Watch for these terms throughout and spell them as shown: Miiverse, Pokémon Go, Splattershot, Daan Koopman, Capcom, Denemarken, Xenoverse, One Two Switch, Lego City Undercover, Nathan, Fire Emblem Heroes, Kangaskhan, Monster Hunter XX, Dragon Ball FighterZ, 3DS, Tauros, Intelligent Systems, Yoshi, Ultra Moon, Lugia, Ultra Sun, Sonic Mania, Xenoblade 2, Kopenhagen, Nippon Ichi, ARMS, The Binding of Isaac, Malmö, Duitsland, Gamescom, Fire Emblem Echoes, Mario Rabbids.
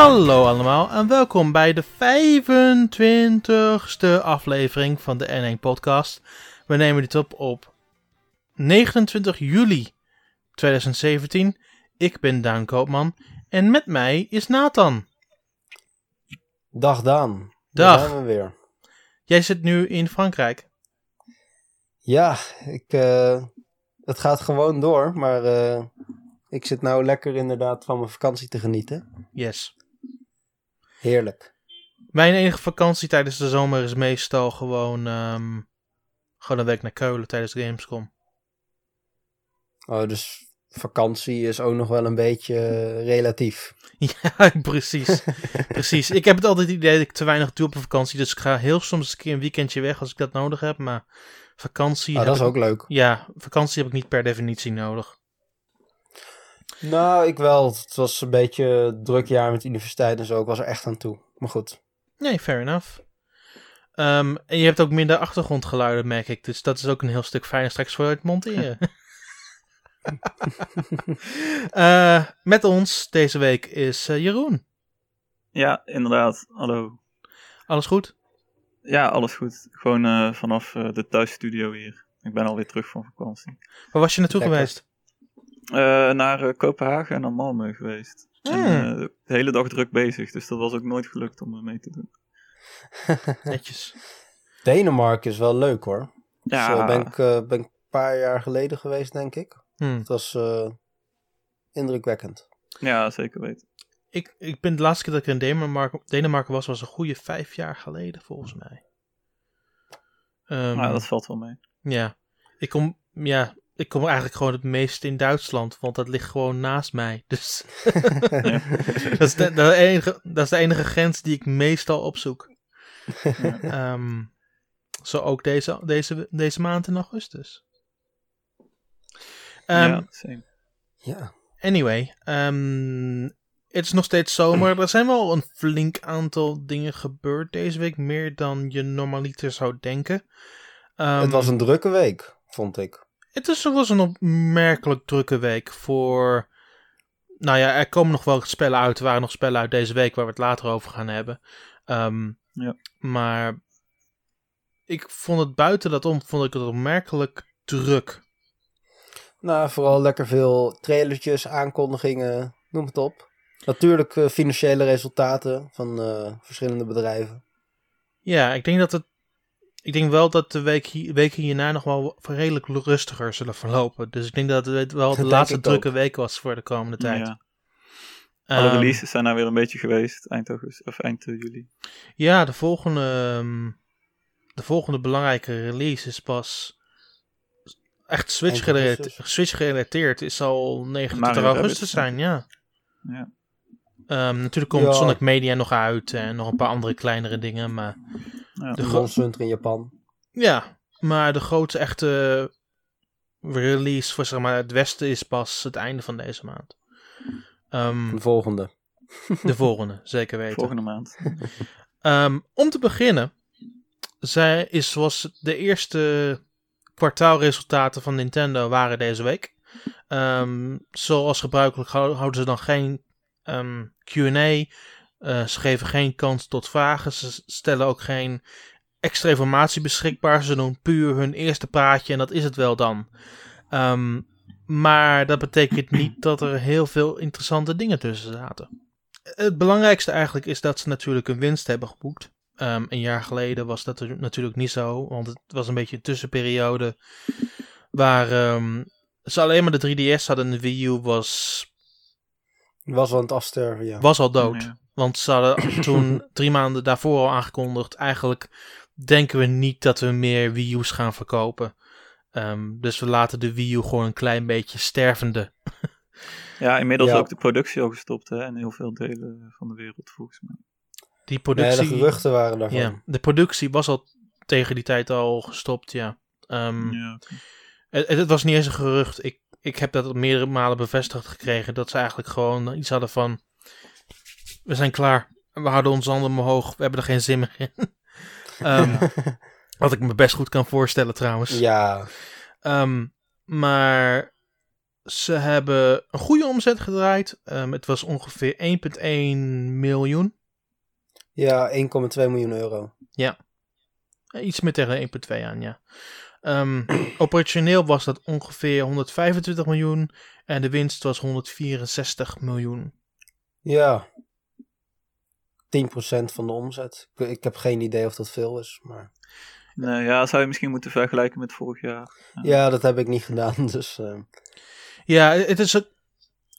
Hallo allemaal en welkom bij de 25e aflevering van de N1 podcast. We nemen dit op 29 juli 2017. Ik ben Daan Koopman en met mij is Nathan. Dag Daan. Dag. Daar zijn we weer. Jij zit nu in Frankrijk. Ja, het gaat gewoon door, maar ik zit nou lekker inderdaad van mijn vakantie te genieten. Yes. Heerlijk. Mijn enige vakantie tijdens de zomer is meestal gewoon een week naar Keulen tijdens de Gamescom. Oh, dus vakantie is ook nog wel een beetje relatief. Ja, precies. Precies. Ik heb het altijd het idee dat ik te weinig doe op een vakantie, dus ik ga heel soms een keer een weekendje weg als ik dat nodig heb, maar vakantie... Ah, dat is ook leuk. Ja, vakantie heb ik niet per definitie nodig. Nou, ik wel. Het was een beetje een druk jaar met universiteit en zo. Ik was er echt aan toe. Maar goed. Nee, fair enough. En je hebt ook minder achtergrondgeluiden, merk ik. Dus dat is ook een heel stuk fijner straks voor het monteren. Met ons deze week is Jeroen. Ja, inderdaad. Hallo. Alles goed? Ja, alles goed. Gewoon vanaf de thuisstudio hier. Ik ben alweer terug van vakantie. Waar was je naartoe geweest? Naar Kopenhagen en naar Malmö geweest. En, de hele dag druk bezig, dus dat was ook nooit gelukt om mee te doen. Netjes. Denemarken is wel leuk hoor. Ja. Dus, ben ik een paar jaar geleden geweest, denk ik. Het was indrukwekkend. Ja, zeker weten. Ik ben de laatste keer dat ik in Denemarken was een goede 5 jaar geleden, volgens mij. Dat valt wel mee. Ja. Ik kom eigenlijk gewoon het meest in Duitsland, want dat ligt gewoon naast mij. Dus ja. Dat is de enige grens die ik meestal opzoek. Ja. Zo ook deze maand in augustus. Ja, same. Yeah. Anyway, het is nog steeds zomer. Er zijn wel een flink aantal dingen gebeurd deze week. Meer dan je normaliter zou denken. Het was een drukke week, vond ik. Het was een opmerkelijk drukke week voor... Nou ja, er komen nog wel spellen uit. Er waren nog spellen uit deze week waar we het later over gaan hebben. Ja. Maar ik vond het buiten dat om, vond ik het opmerkelijk druk. Nou, vooral lekker veel trailertjes, aankondigingen, noem het op. Natuurlijk financiële resultaten van verschillende bedrijven. Ja, ik denk wel dat de weken hierna nog wel redelijk rustiger zullen verlopen. Dus ik denk dat het wel de laatste drukke week was voor de komende tijd. Ja. Alle releases zijn nou weer een beetje geweest, eind juli. Ja, de volgende belangrijke release is pas echt Switch gerelateerd is al 29 augustus zijn, ja. Ja. Natuurlijk komt Sonic Mania nog uit en nog een paar andere kleinere dingen, maar... Ja, de Monster in Japan. Ja, maar de grootste echte release voor zeg maar het westen is pas het einde van deze maand. De volgende, zeker weten. Volgende maand. Om te beginnen, was de eerste kwartaalresultaten van Nintendo waren deze week. Zoals gebruikelijk houden ze dan geen Q&A... ze geven geen kans tot vragen. Ze stellen ook geen extra informatie beschikbaar. Ze doen puur hun eerste praatje en dat is het wel dan. Maar dat betekent niet dat er heel veel interessante dingen tussen zaten. Het belangrijkste eigenlijk is dat ze natuurlijk een winst hebben geboekt. Een jaar geleden was dat natuurlijk niet zo. Want het was een beetje een tussenperiode waar ze alleen maar de 3DS hadden en de Wii U was al aan het afsterven, ja. Was al dood. Ja. Want ze hadden toen 3 maanden daarvoor al aangekondigd... eigenlijk denken we niet dat we meer Wii U's gaan verkopen. Dus we laten de Wii U gewoon een klein beetje stervende. Ja, inmiddels ook de productie al gestopt. Hè? In heel veel delen van de wereld volgens mij. Die productie... Nee, de geruchten waren daarvan. Ja, de productie was al tegen die tijd al gestopt, ja. Okay. Het was niet eens een gerucht. Ik heb dat meerdere malen bevestigd gekregen... dat ze eigenlijk gewoon iets hadden van... We zijn klaar. We houden onze handen omhoog. We hebben er geen zin meer in. Wat ik me best goed kan voorstellen trouwens. Ja. Maar Ze hebben een goede omzet gedraaid. Het was ongeveer 1,1 miljoen. Ja, 1,2 miljoen euro. Ja. Iets meer tegen de 1,2 aan, ja. Operationeel was dat ongeveer 125 miljoen. En de winst was 164 miljoen. Ja. 10% van de omzet. Ik heb geen idee of dat veel is, maar... Nee, ja, zou je misschien moeten vergelijken met vorig jaar. Ja, dat heb ik niet gedaan, dus... Ja, het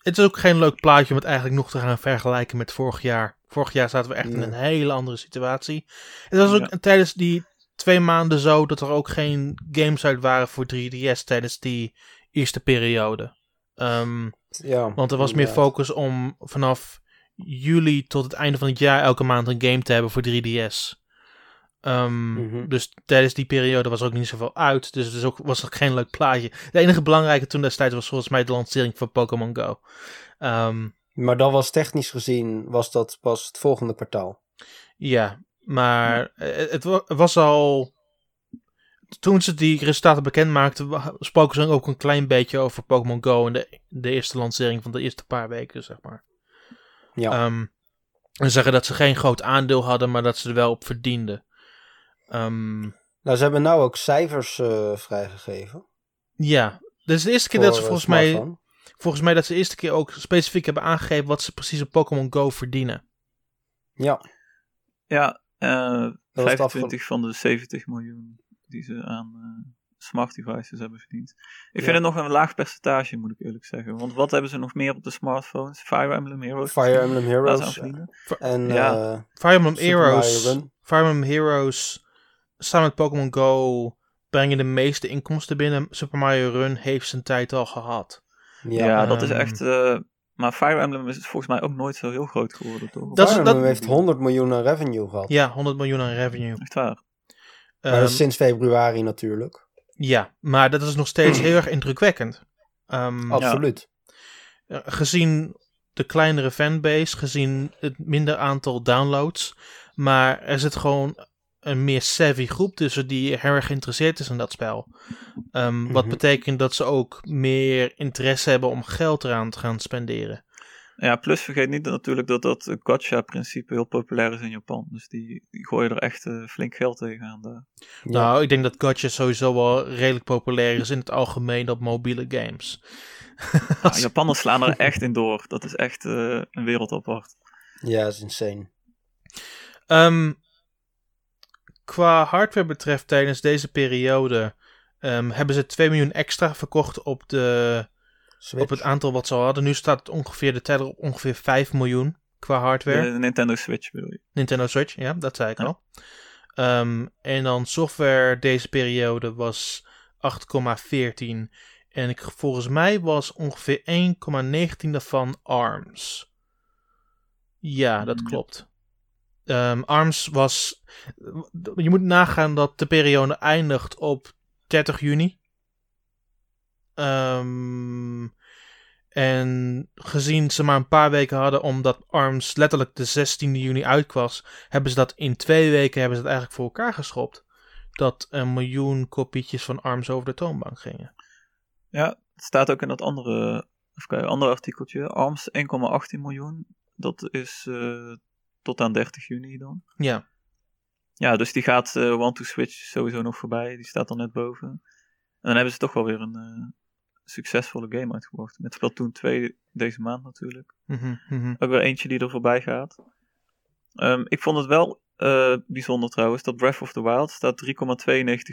is ook geen leuk plaatje om het eigenlijk nog te gaan vergelijken met vorig jaar. Vorig jaar zaten we echt in een hele andere situatie. Het was ook tijdens die 2 maanden zo dat er ook geen games uit waren voor 3DS tijdens die eerste periode. Want er was meer focus om vanaf juli tot het einde van het jaar elke maand een game te hebben voor 3DS. Dus tijdens die periode was er ook niet zoveel uit. Dus het was ook geen leuk plaatje. De enige belangrijke toen destijds was volgens mij de lancering van Pokémon Go. Maar dan was technisch gezien dat pas het volgende kwartaal. Ja, maar het was al... Toen ze die resultaten bekend maakten, spoken ze ook een klein beetje over Pokémon Go en de eerste lancering van de eerste paar weken, zeg maar. Ja. En zeggen dat ze geen groot aandeel hadden, maar dat ze er wel op verdienden. Ze hebben nou ook cijfers vrijgegeven. Ja, dit is de eerste keer dat ze volgens mij dat ze de eerste keer ook specifiek hebben aangegeven wat ze precies op Pokémon Go verdienen. Ja. Ja, 25 van de 70 miljoen die ze aan smart devices hebben verdiend. Ik vind het nog een laag percentage, moet ik eerlijk zeggen. Want wat hebben ze nog meer op de smartphones? Fire Emblem Heroes. Fire Emblem Heroes... Samen met Pokémon Go brengen de meeste inkomsten binnen. Super Mario Run heeft zijn tijd al gehad. Ja, dat is echt... maar Fire Emblem is volgens mij ook nooit zo heel groot geworden, toch? Fire Emblem heeft 100 miljoen aan revenue gehad. Ja, 100 miljoen aan revenue. Echt waar. Maar dat is sinds februari natuurlijk. Ja, maar dat is nog steeds heel erg indrukwekkend. Absoluut. Ja. Gezien de kleinere fanbase, gezien het minder aantal downloads. Maar er zit gewoon... een meer savvy groep tussen die heel erg geïnteresseerd is in dat spel. Wat betekent dat ze ook meer interesse hebben om geld eraan te gaan spenderen. Ja, plus vergeet niet natuurlijk dat gacha-principe heel populair is in Japan. Dus die gooien er echt flink geld tegenaan. Nou, ik denk dat gacha sowieso wel redelijk populair is in het algemeen op mobiele games. Ja, Japanners slaan er echt in door. Dat is echt een wereld apart. Ja, dat is insane. Qua hardware betreft tijdens deze periode hebben ze 2 miljoen extra verkocht op de Switch. Op het aantal wat ze al hadden. Nu staat het ongeveer de teller op ongeveer 5 miljoen qua hardware. De Nintendo Switch bedoel je? Nintendo Switch, ja, dat zei ik al. En dan software deze periode was 8,14. En volgens mij was ongeveer 1,19 daarvan ARMS. Ja, dat klopt. ARMS was... Je moet nagaan dat de periode eindigt op 30 juni. En gezien ze maar een paar weken hadden... omdat ARMS letterlijk de 16e juni uit was... hebben ze dat in 2 weken eigenlijk voor elkaar geschopt. Dat 1 miljoen kopietjes van ARMS over de toonbank gingen. Ja, het staat ook in dat andere artikeltje. ARMS 1,18 miljoen. Dat is... tot aan 30 juni dan. Ja. Ja, dus die gaat One Two Switch sowieso nog voorbij. Die staat al net boven. En dan hebben ze toch wel weer een succesvolle game uitgebracht. Met Splatoon 2 deze maand natuurlijk. Ook weer eentje die er voorbij gaat. Ik vond het wel bijzonder trouwens dat Breath of the Wild staat 3,92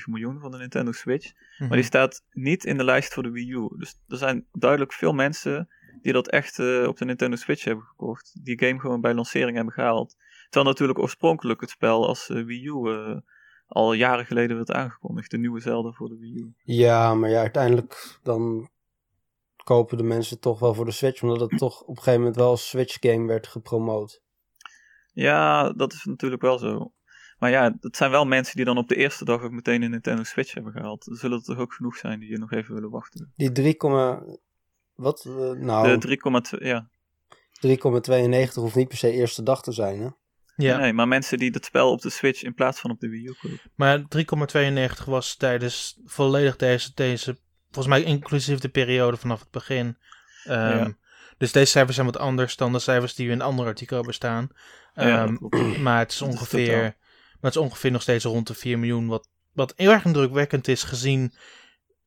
miljoen van de Nintendo Switch. Maar die staat niet in de lijst voor de Wii U. Dus er zijn duidelijk veel mensen... die dat echt op de Nintendo Switch hebben gekocht. Die game gewoon bij lancering hebben gehaald. Terwijl natuurlijk oorspronkelijk het spel als Wii U al jaren geleden werd aangekondigd. De nieuwe Zelda voor de Wii U. Ja, maar ja, uiteindelijk dan kopen de mensen toch wel voor de Switch. Omdat het toch op een gegeven moment wel als Switch game werd gepromoot. Ja, dat is natuurlijk wel zo. Maar ja, dat zijn wel mensen die dan op de eerste dag ook meteen een Nintendo Switch hebben gehaald. Er zullen er toch ook genoeg zijn die hier nog even willen wachten. Die 3,92 hoeft niet per se eerste dag te zijn, hè? Ja. Nee, maar mensen die dat spel op de Switch in plaats van op de Wii U kopen. Maar 3,92 was tijdens volledig deze volgens mij inclusief de periode vanaf het begin. Ja. Dus deze cijfers zijn wat anders dan de cijfers die in een ander artikel hebben staan. Maar het is ongeveer nog steeds rond de 4 miljoen. Wat heel erg indrukwekkend is gezien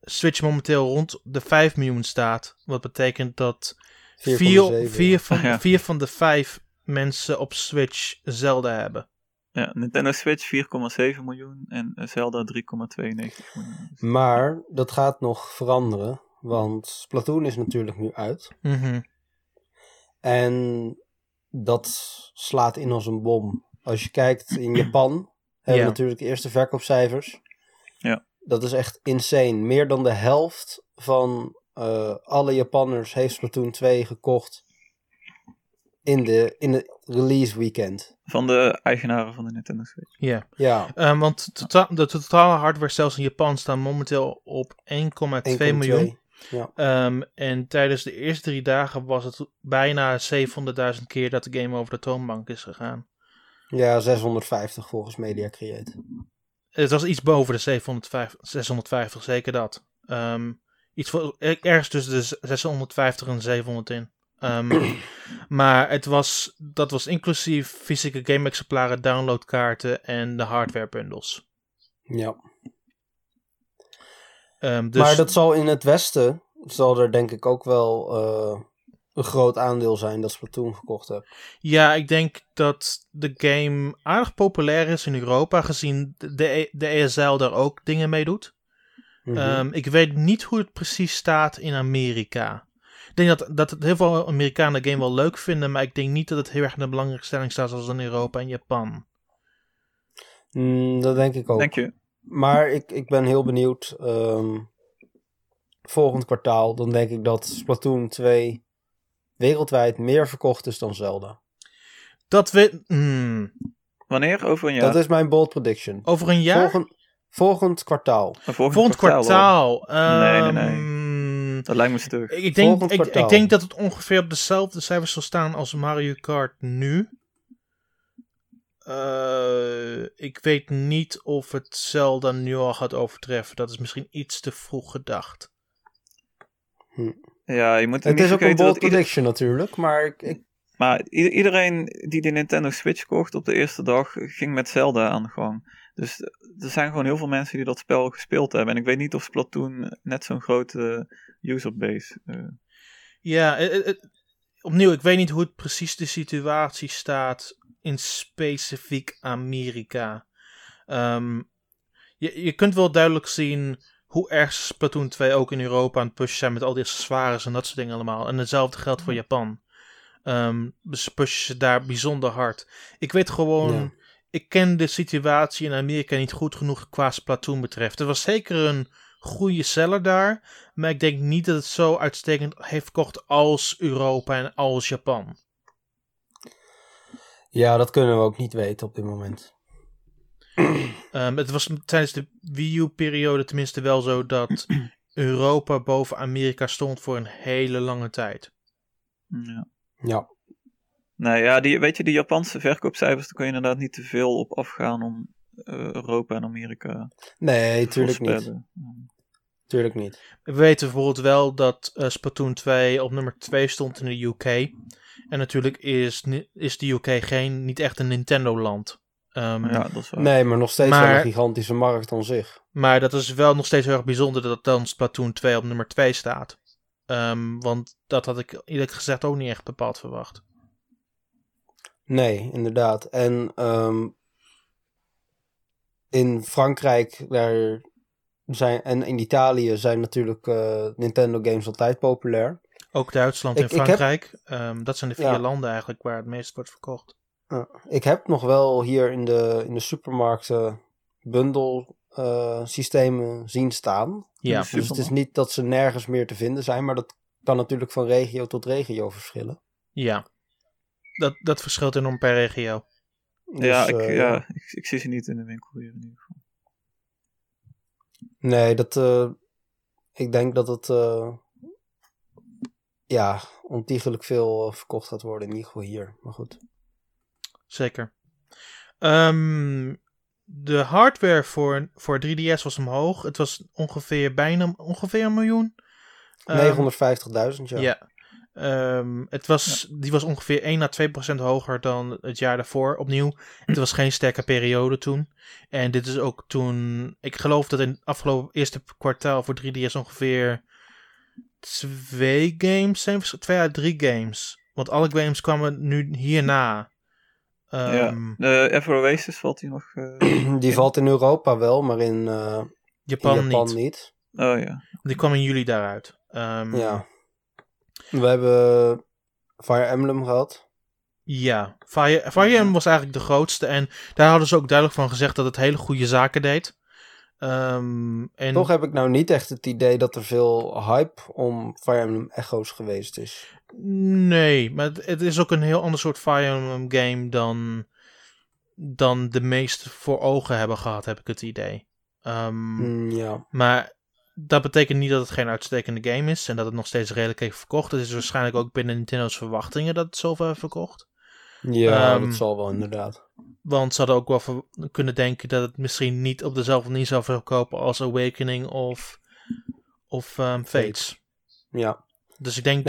Switch momenteel rond de 5 miljoen staat. Wat betekent dat 4 van de 5 mensen op Switch Zelda hebben. Ja, Nintendo Switch 4,7 miljoen en Zelda 3,92 miljoen. Maar dat gaat nog veranderen, want Splatoon is natuurlijk nu uit. Mm-hmm. En dat slaat in als een bom. Als je kijkt in Japan, hebben we natuurlijk de eerste verkoopcijfers. Ja. Dat is echt insane. Meer dan de helft van alle Japanners heeft Splatoon 2 gekocht in de release weekend. Van de eigenaren van de Nintendo Switch. Yeah. Ja. Want de totale hardware sales in Japan staan momenteel op 1,2 miljoen. Ja. En tijdens de eerste 3 dagen was het bijna 700.000 keer dat de game over de toonbank is gegaan. Ja, 650 volgens Media Create. Het was iets boven de 650, zeker dat. Ergens tussen de 650 en 700 in. Maar dat was inclusief fysieke game-exemplaren, downloadkaarten en de hardware bundles. Ja. Dus... Maar dat zal in het Westen, zal er denk ik ook wel een groot aandeel zijn dat Splatoon gekocht hebben. Ja, ik denk dat de game aardig populair is in Europa, gezien de ESL daar ook dingen mee doet. Mm-hmm. Ik weet niet hoe het precies staat in Amerika. Ik denk dat heel veel Amerikanen de game wel leuk vinden, maar ik denk niet dat het heel erg in de belangrijke stelling staat zoals in Europa en Japan. Dat denk ik ook. Dank je. Maar ik ben heel benieuwd. Volgend kwartaal, dan denk ik dat Splatoon 2 wereldwijd meer verkocht is dan Zelda. Dat we... Wanneer? Over een jaar? Dat is mijn bold prediction. Over een jaar? Volgend kwartaal. Volgend kwartaal. Nee. Dat lijkt me stug. Ik denk dat het ongeveer op dezelfde cijfers zal staan als Mario Kart nu. Ik weet niet of het Zelda nu al gaat overtreffen. Dat is misschien iets te vroeg gedacht. Ja, je moet het niet is ook een bold prediction natuurlijk, maar... Maar iedereen die de Nintendo Switch kocht op de eerste dag ging met Zelda aan de gang. Dus er zijn gewoon heel veel mensen die dat spel gespeeld hebben. En ik weet niet of Splatoon net zo'n grote userbase... Ja, opnieuw, ik weet niet hoe het precies de situatie staat in specifiek Amerika. Je kunt wel duidelijk zien hoe erg Splatoon 2 ook in Europa aan het pushen zijn met al die accessoires en dat soort dingen allemaal. En hetzelfde geldt voor Japan. Dus pushen ze daar bijzonder hard. Ik weet gewoon... Ja. Ik ken de situatie in Amerika niet goed genoeg qua Splatoon betreft. Er was zeker een goede seller daar. Maar ik denk niet dat het zo uitstekend heeft verkocht als Europa en als Japan. Ja, dat kunnen we ook niet weten op dit moment. Het was tijdens de Wii U-periode tenminste wel zo dat Europa boven Amerika stond voor een hele lange tijd. Ja. Nou ja, die Japanse verkoopcijfers, daar kun je inderdaad niet te veel op afgaan om Europa en Amerika. Nee, tuurlijk niet. Tuurlijk niet. We weten bijvoorbeeld wel dat Splatoon 2 op nummer 2 stond in de UK. En natuurlijk is de UK niet echt een Nintendo land. Ja, dat is waar. Nee, maar nog steeds wel een gigantische markt aan zich. Maar dat is wel nog steeds heel erg bijzonder dat dan Splatoon 2 op nummer 2 staat. Want dat had ik eerlijk gezegd ook niet echt bepaald verwacht. Nee, inderdaad. En in Frankrijk en in Italië zijn natuurlijk Nintendo games altijd populair. Ook Duitsland en Frankrijk. Dat zijn de 4 landen eigenlijk waar het meest wordt verkocht. Ik heb nog wel hier in de supermarkten bundelsystemen zien staan. Ja, dus het is niet dat ze nergens meer te vinden zijn, maar dat kan natuurlijk van regio tot regio verschillen. Ja. Dat verschilt enorm per regio. Dus, ik zie ze niet in de winkel hier in ieder geval. Nee, ik denk dat het ontiegelijk veel verkocht gaat worden in ieder geval hier. Maar goed. Zeker. de hardware voor 3DS was omhoog. Het was ongeveer 1 miljoen. 950.000, ja. Ja. Het was, ja. Die was ongeveer 1-2% hoger dan het jaar daarvoor opnieuw. Het was geen sterke periode toen. En dit is ook toen... Ik geloof dat in het afgelopen eerste kwartaal voor 3DS ongeveer 2 à 3 games. Want alle games kwamen nu hierna. De Ever-Oasis valt hier nog... Die valt in Europa wel, maar in Japan niet. Oh ja. Die kwam in juli daaruit. Ja. We hebben Fire Emblem gehad. Ja, Fire Emblem was eigenlijk de grootste. En daar hadden ze ook duidelijk van gezegd dat het hele goede zaken deed. En... Toch heb ik nou niet echt het idee dat er veel hype om Fire Emblem Echoes geweest is. Nee, maar het is ook een heel ander soort Fire Emblem game dan de meeste voor ogen hebben gehad, heb ik het idee. Ja. Maar... Dat betekent niet dat het geen uitstekende game is en dat het nog steeds redelijk heeft verkocht. Het is waarschijnlijk ook binnen Nintendo's verwachtingen dat het zoveel heeft verkocht. Ja, dat zal wel inderdaad. Want ze hadden ook wel kunnen denken dat het misschien niet op dezelfde manier zou verkopen als Awakening of Fates. Ja. Dus ik denk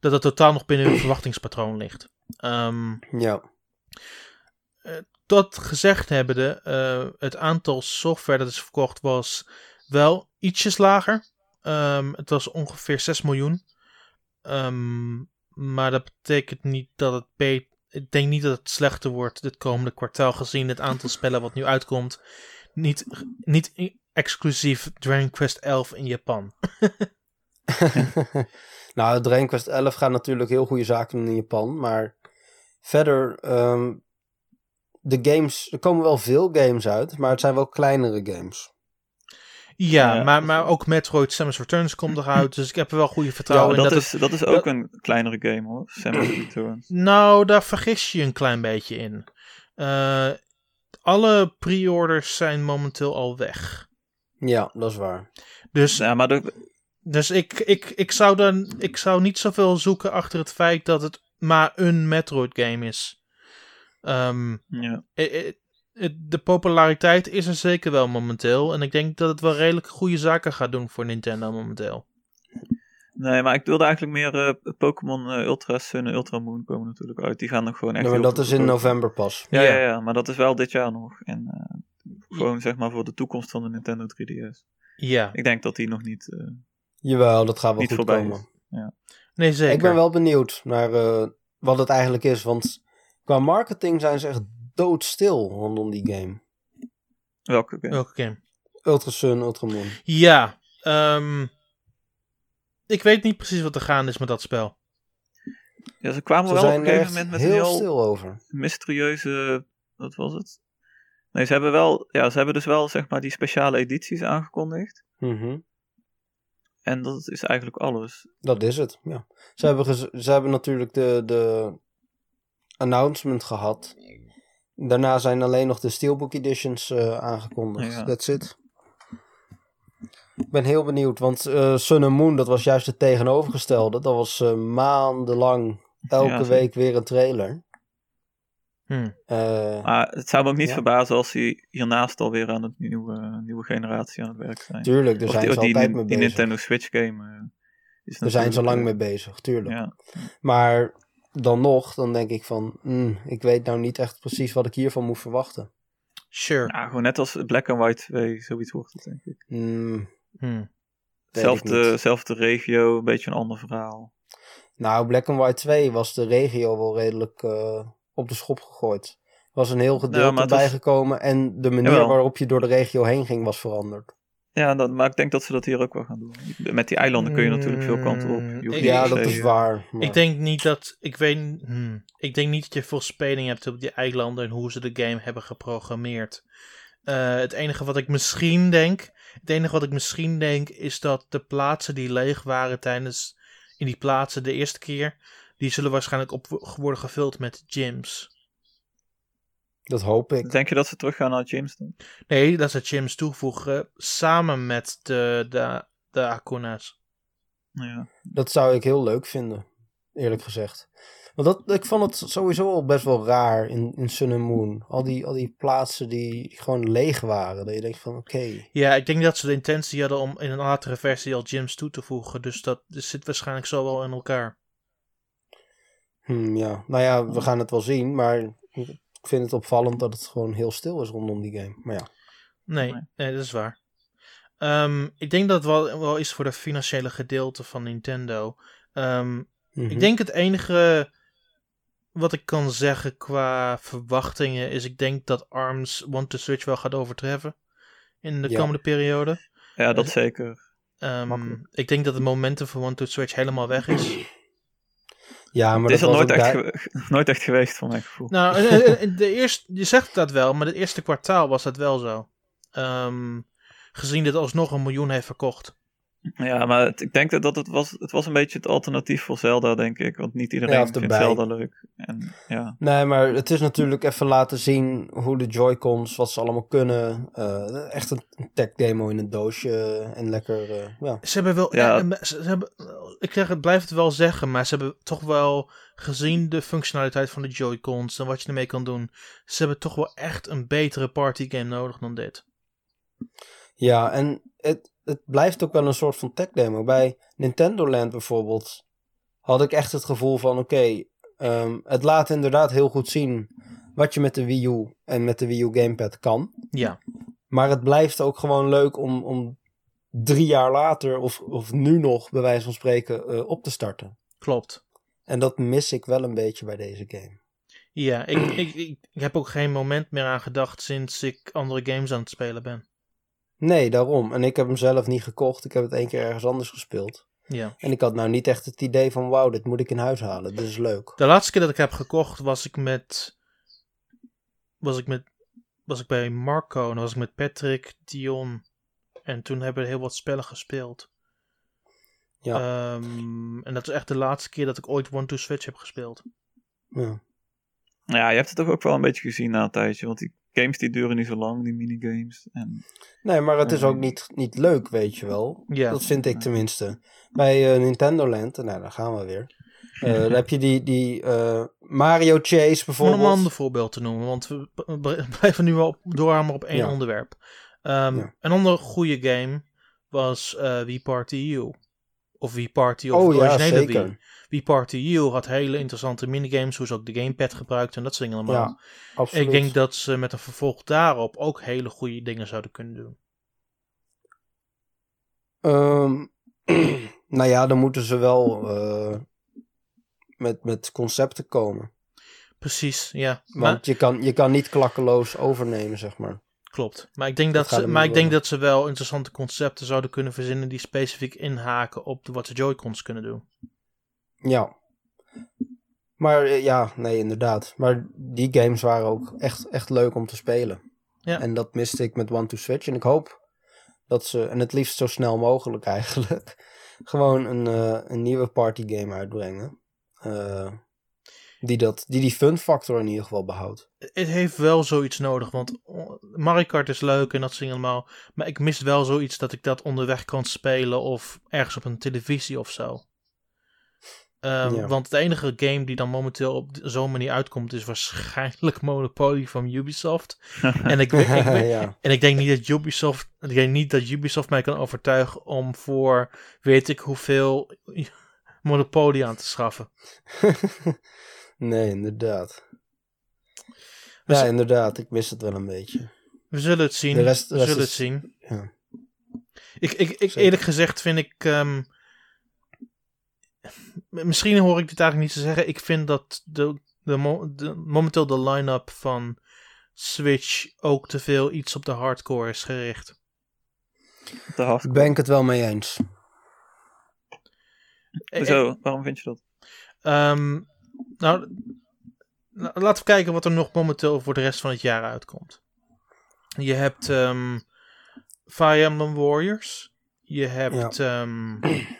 dat het totaal nog binnen hun verwachtingspatroon ligt. Ja. Dat gezegd hebbende, het aantal software dat is verkocht was... wel ietsjes lager. Het was ongeveer 6 miljoen. Maar dat betekent niet dat het beter... Ik denk niet dat het slechter wordt dit komende kwartaal, gezien het aantal spellen wat nu uitkomt. Niet exclusief Dragon Quest 11 in Japan. Nou, Dragon Quest 11 gaat natuurlijk heel goede zaken doen in Japan, maar verder... er komen wel veel games uit, maar het zijn wel kleinere games. Ja, ja. Maar ook Metroid Samus Returns komt eruit, dus ik heb er wel goede vertrouwen in. Dat is ook een kleinere game hoor, Samus Returns. Nou, daar vergis je een klein beetje in. Alle pre-orders zijn momenteel al weg. Ja, dat is waar. Dus, ja, maar dus ik zou niet zoveel zoeken achter het feit dat het maar een Metroid game is. Ja. De populariteit is er zeker wel momenteel. En ik denk dat het wel redelijk goede zaken gaat doen voor Nintendo momenteel. Nee, maar ik wilde eigenlijk meer Pokémon Ultra Sun en Ultra Moon komen natuurlijk uit. Die gaan nog gewoon echt... Ja, maar dat is in november pas. Ja, ja. Ja, maar dat is wel dit jaar nog. En gewoon zeg maar voor de toekomst van de Nintendo 3DS. Ja. Ik denk dat die nog niet... Jawel, dat gaat wel goed komen. Ja. Nee, zeker. Ik ben wel benieuwd naar wat het eigenlijk is. Want qua marketing zijn ze echt... doodstil rondom die game. Welke game? Ultra Sun, Ultra Moon. Ja. Ik weet niet precies wat er gaande is met dat spel. Ja, ze kwamen wel op een gegeven moment met heel stil over. Mysterieuze... Wat was het? Nee, ze hebben dus wel zeg maar die speciale edities aangekondigd. Mm-hmm. En dat is eigenlijk alles. Dat is het, ja. Ze hebben natuurlijk de announcement gehad... Daarna zijn alleen nog de Steelbook Editions aangekondigd. Ja. That's it. Ik ben heel benieuwd, want Sun and Moon, dat was juist het tegenovergestelde. Dat was maandenlang elke week weer een trailer. Maar het zou me ook niet verbazen als ze hiernaast alweer aan de nieuwe generatie aan het werk zijn. Tuurlijk, daar zijn ze altijd mee bezig. Die Nintendo Switch game. Daar zijn ze lang mee bezig, tuurlijk. Ja. Maar... Dan denk ik van... ik weet nou niet echt precies wat ik hiervan moet verwachten. Sure. Ja, gewoon net als Black and White 2, zoiets wordt het, denk ik. Zelfde regio, een beetje een ander verhaal. Nou, Black and White 2 was de regio wel redelijk op de schop gegooid. Er was een heel gedeelte bijgekomen en de manier waarop je door de regio heen ging was veranderd. Ja, maar ik denk dat ze dat hier ook wel gaan doen. Met die eilanden kun je natuurlijk veel kanten op. Ja, dat is waar. Maar... Ik denk niet dat je veel speling hebt op die eilanden en hoe ze de game hebben geprogrammeerd. Het enige wat ik misschien denk is dat de plaatsen die leeg waren in die plaatsen de eerste keer, die zullen waarschijnlijk worden gevuld met gyms. Dat hoop ik. Denk je dat ze teruggaan naar gyms dan? Nee, dat ze gyms toevoegen samen met de Akuna's. Ja. Dat zou ik heel leuk vinden. eerlijk gezegd. Want dat, ik vond het sowieso al best wel raar in Sun and Moon. Al die plaatsen die gewoon leeg waren. Dat je denkt van oké. Ja, ik denk dat ze de intentie hadden om in een latere versie al gyms toe te voegen. Dus dat zit waarschijnlijk zo wel in elkaar. Ja, nou ja, we gaan het wel zien. Maar ik vind het opvallend dat het gewoon heel stil is rondom die game. Maar ja. Nee, dat is waar. Ik denk dat het wel is voor de financiële gedeelte van Nintendo. Ik denk het enige wat ik kan zeggen qua verwachtingen is, ik denk dat ARMS One Two Switch wel gaat overtreffen in de komende periode. Ja, dat zeker. Ik denk dat het momentum van One Two Switch helemaal weg is. Ja, maar het is al nooit echt geweest van mijn gevoel. Nou, je zegt dat wel, maar het eerste kwartaal was dat wel zo. Gezien dit alsnog 1 miljoen heeft verkocht. Ja, maar ik denk dat het was een beetje het alternatief voor Zelda, denk ik. Want niet iedereen vindt Zelda leuk. En, ja. Nee, maar het is natuurlijk even laten zien hoe de Joy-Cons, wat ze allemaal kunnen. Echt een tech-demo in een doosje. En lekker, Ze hebben wel... Ja. Ik blijf het wel zeggen, maar ze hebben toch wel gezien de functionaliteit van de Joy-Cons en wat je ermee kan doen. Ze hebben toch wel echt een betere partygame nodig dan dit. Ja, en het blijft ook wel een soort van tech-demo. Bij Nintendo Land bijvoorbeeld had ik echt het gevoel van het laat inderdaad heel goed zien wat je met de Wii U en met de Wii U Gamepad kan. Ja. Maar het blijft ook gewoon leuk om 3 jaar later of nu nog, bij wijze van spreken, op te starten. Klopt. En dat mis ik wel een beetje bij deze game. Ja, ik heb ook geen moment meer aan gedacht sinds ik andere games aan het spelen ben. Nee, daarom. En ik heb hem zelf niet gekocht. Ik heb het 1 keer ergens anders gespeeld. Ja. En ik had nou niet echt het idee van wauw, dit moet ik in huis halen. Dit is leuk. De laatste keer dat ik heb gekocht was ik bij Marco en was ik met Patrick, Dion. En toen hebben we heel wat spellen gespeeld. Ja. En dat is echt de laatste keer dat ik ooit One Two Switch heb gespeeld. Ja. Ja, je hebt het toch ook wel een beetje gezien na een tijdje. Want die games die duren niet zo lang, die minigames. Nee, maar het is ook niet leuk, weet je wel. Ja. Dat vind ik tenminste. Bij Nintendo Land, nou daar gaan we weer. Dan heb je die Mario Chase bijvoorbeeld. Om een ander voorbeeld te noemen, want we blijven nu wel doorhameren op 1 onderwerp. Een andere goede game was Wii Party U. Of Wii Party of de originele Wii. Wii Party U had hele interessante minigames, hoe ze ook de gamepad gebruikten en dat soort dingen allemaal. Ja, ik denk dat ze met een vervolg daarop ook hele goede dingen zouden kunnen doen. Nou ja, dan moeten ze wel met concepten komen. Precies, ja. Want je kan niet klakkeloos overnemen, zeg maar. Klopt, maar ik denk dat ze wel interessante concepten zouden kunnen verzinnen die specifiek inhaken op wat de Joy-Cons kunnen doen. Ja, maar ja, nee, inderdaad. Maar die games waren ook echt leuk om te spelen. Ja. En dat miste ik met One Two Switch. En ik hoop dat ze, en het liefst zo snel mogelijk eigenlijk, gewoon een nieuwe party game uitbrengen. Die fun factor in ieder geval behoudt. Het heeft wel zoiets nodig, want Mario Kart is leuk en dat zingen allemaal. Maar ik mis wel zoiets dat ik dat onderweg kan spelen of ergens op een televisie of zo. Want de enige game die dan momenteel op zo'n manier uitkomt is waarschijnlijk Monopoly van Ubisoft. En ik denk niet dat Ubisoft mij kan overtuigen om voor weet ik hoeveel Monopoly aan te schaffen. Nee, inderdaad. Inderdaad. Ik mis het wel een beetje. We zullen het zien. De rest zullen we zien. Ja. Ik eerlijk gezegd vind ik... misschien hoor ik dit eigenlijk niet te zeggen. Ik vind dat momenteel de line-up van Switch ook te veel iets op de hardcore is gericht. Daar ben ik het wel mee eens. Zo, waarom vind je dat? Laten we kijken wat er nog momenteel voor de rest van het jaar uitkomt. Je hebt Fire Emblem Warriors. Je hebt... Ja.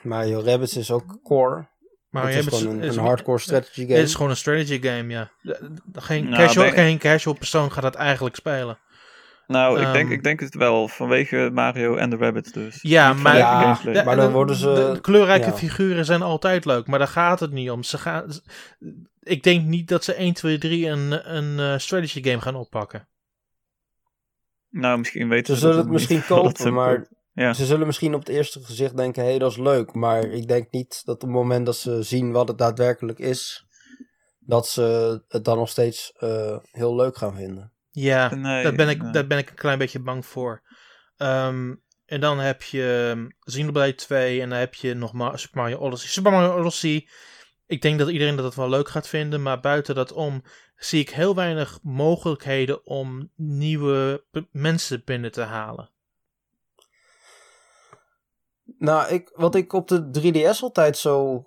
Mario Rabbids is ook core. Mario Rabbids is gewoon een hardcore strategy game. Het is gewoon een strategy game, ja. Geen casual persoon gaat dat eigenlijk spelen. Nou, ik denk het wel, vanwege Mario en de Rabbids dus. Ja, maar, maar dan worden ze... De kleurrijke figuren zijn altijd leuk, maar daar gaat het niet om. Ze gaan, ik denk niet dat ze 1, 2, 3 een strategy game gaan oppakken. Nou, misschien weten ze zullen het misschien kopen, maar ja. Ze zullen misschien op het eerste gezicht denken, hey, dat is leuk. Maar ik denk niet dat op het moment dat ze zien wat het daadwerkelijk is, dat ze het dan nog steeds heel leuk gaan vinden. Ja, nee, daar ben ik een klein beetje bang voor. En dan heb je Xenoblade 2 en dan heb je nog Super Mario Odyssey. Super Mario Odyssey, ik denk dat iedereen dat wel leuk gaat vinden, maar buiten dat om zie ik heel weinig mogelijkheden om nieuwe mensen binnen te halen. Nou, wat ik op de 3DS altijd zo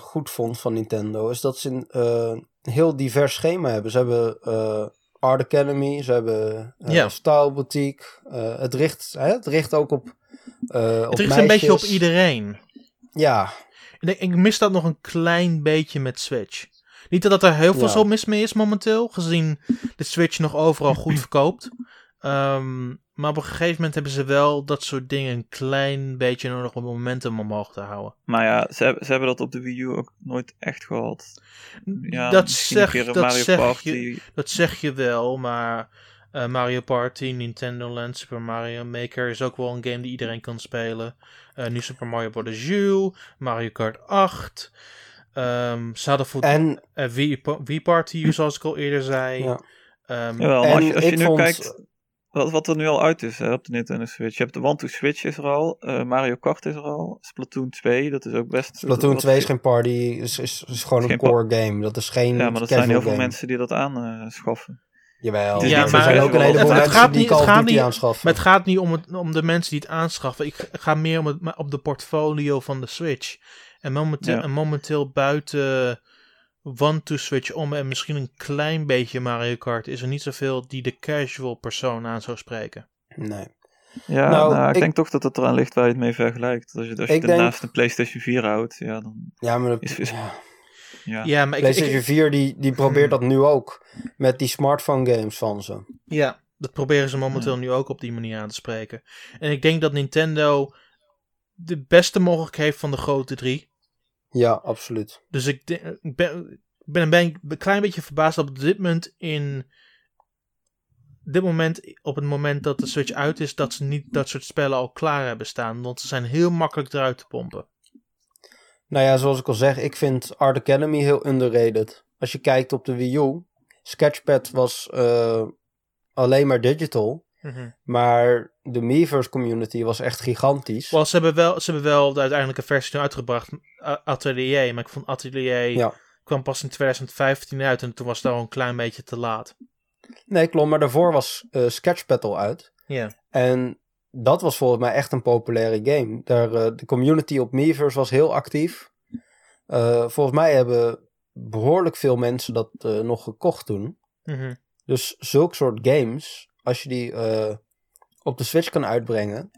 goed vond van Nintendo is dat ze een heel divers schema hebben. Ze hebben... Art Academy, ze hebben styleboutique. Het richt ook op het richt op een beetje op iedereen. Ja. Ik mis dat nog een klein beetje met Switch. Niet dat er heel veel zo mis mee is momenteel, gezien de Switch nog overal goed verkoopt. Maar op een gegeven moment hebben ze wel dat soort dingen een klein beetje nodig om momentum omhoog te houden. Maar ja, ze hebben dat op de Wii U ook nooit echt gehad. Ja, dat zeg je wel, maar Mario Party, Nintendo Land, Super Mario Maker is ook wel een game die iedereen kan spelen. Nu Super Mario Bros. U, Mario Kart 8, ze hadden Wii Party, zoals ik al eerder zei. Ja. Kijkt... Wat er nu al uit is hè, op de Nintendo Switch. Je hebt de One Two Switch is er al. Mario Kart is er al. Splatoon 2, dat is ook best... Splatoon 2 is geen party. Is gewoon een core game. Dat is geen... Ja, maar er zijn heel veel mensen die dat aanschaffen. Jawel. Ja, maar er zijn ook een heleboel mensen die Call of Duty aanschaffen. Maar het gaat niet om de mensen die het aanschaffen. Ik ga meer op de portfolio van de Switch. En momenteel buiten... One to switch om en misschien een klein beetje Mario Kart is er niet zoveel die de casual persoon aan zou spreken. Nee. Ja, ik denk toch dat het eraan ligt waar je het mee vergelijkt. Als je naast een PlayStation 4 houdt, ja dan... Ja, maar maar PlayStation 4 die probeert dat nu ook met die smartphone games van ze. Ja, dat proberen ze momenteel nu ook op die manier aan te spreken. En ik denk dat Nintendo de beste mogelijkheid heeft van de grote drie. Ja, absoluut. Dus ik ben een klein beetje verbaasd dat op dit moment dat de Switch uit is, dat ze niet dat soort spellen al klaar hebben staan. Want ze zijn heel makkelijk eruit te pompen. Nou ja, zoals ik al zeg, ik vind Art Academy heel underrated. Als je kijkt op de Wii U, Sketchpad was alleen maar digital. Mm-hmm. Maar de Miiverse community was echt gigantisch. Well, ze hebben wel de uiteindelijke versie nu uitgebracht, Atelier. Maar ik vond Atelier kwam pas in 2015 uit en toen was het al een klein beetje te laat. Nee, klopt, maar daarvoor was Sketchpad al uit. Yeah. En dat was volgens mij echt een populaire game. De community op Miiverse was heel actief. Volgens mij hebben behoorlijk veel mensen dat nog gekocht toen. Mm-hmm. Dus zulk soort games... Als je die op de Switch kan uitbrengen.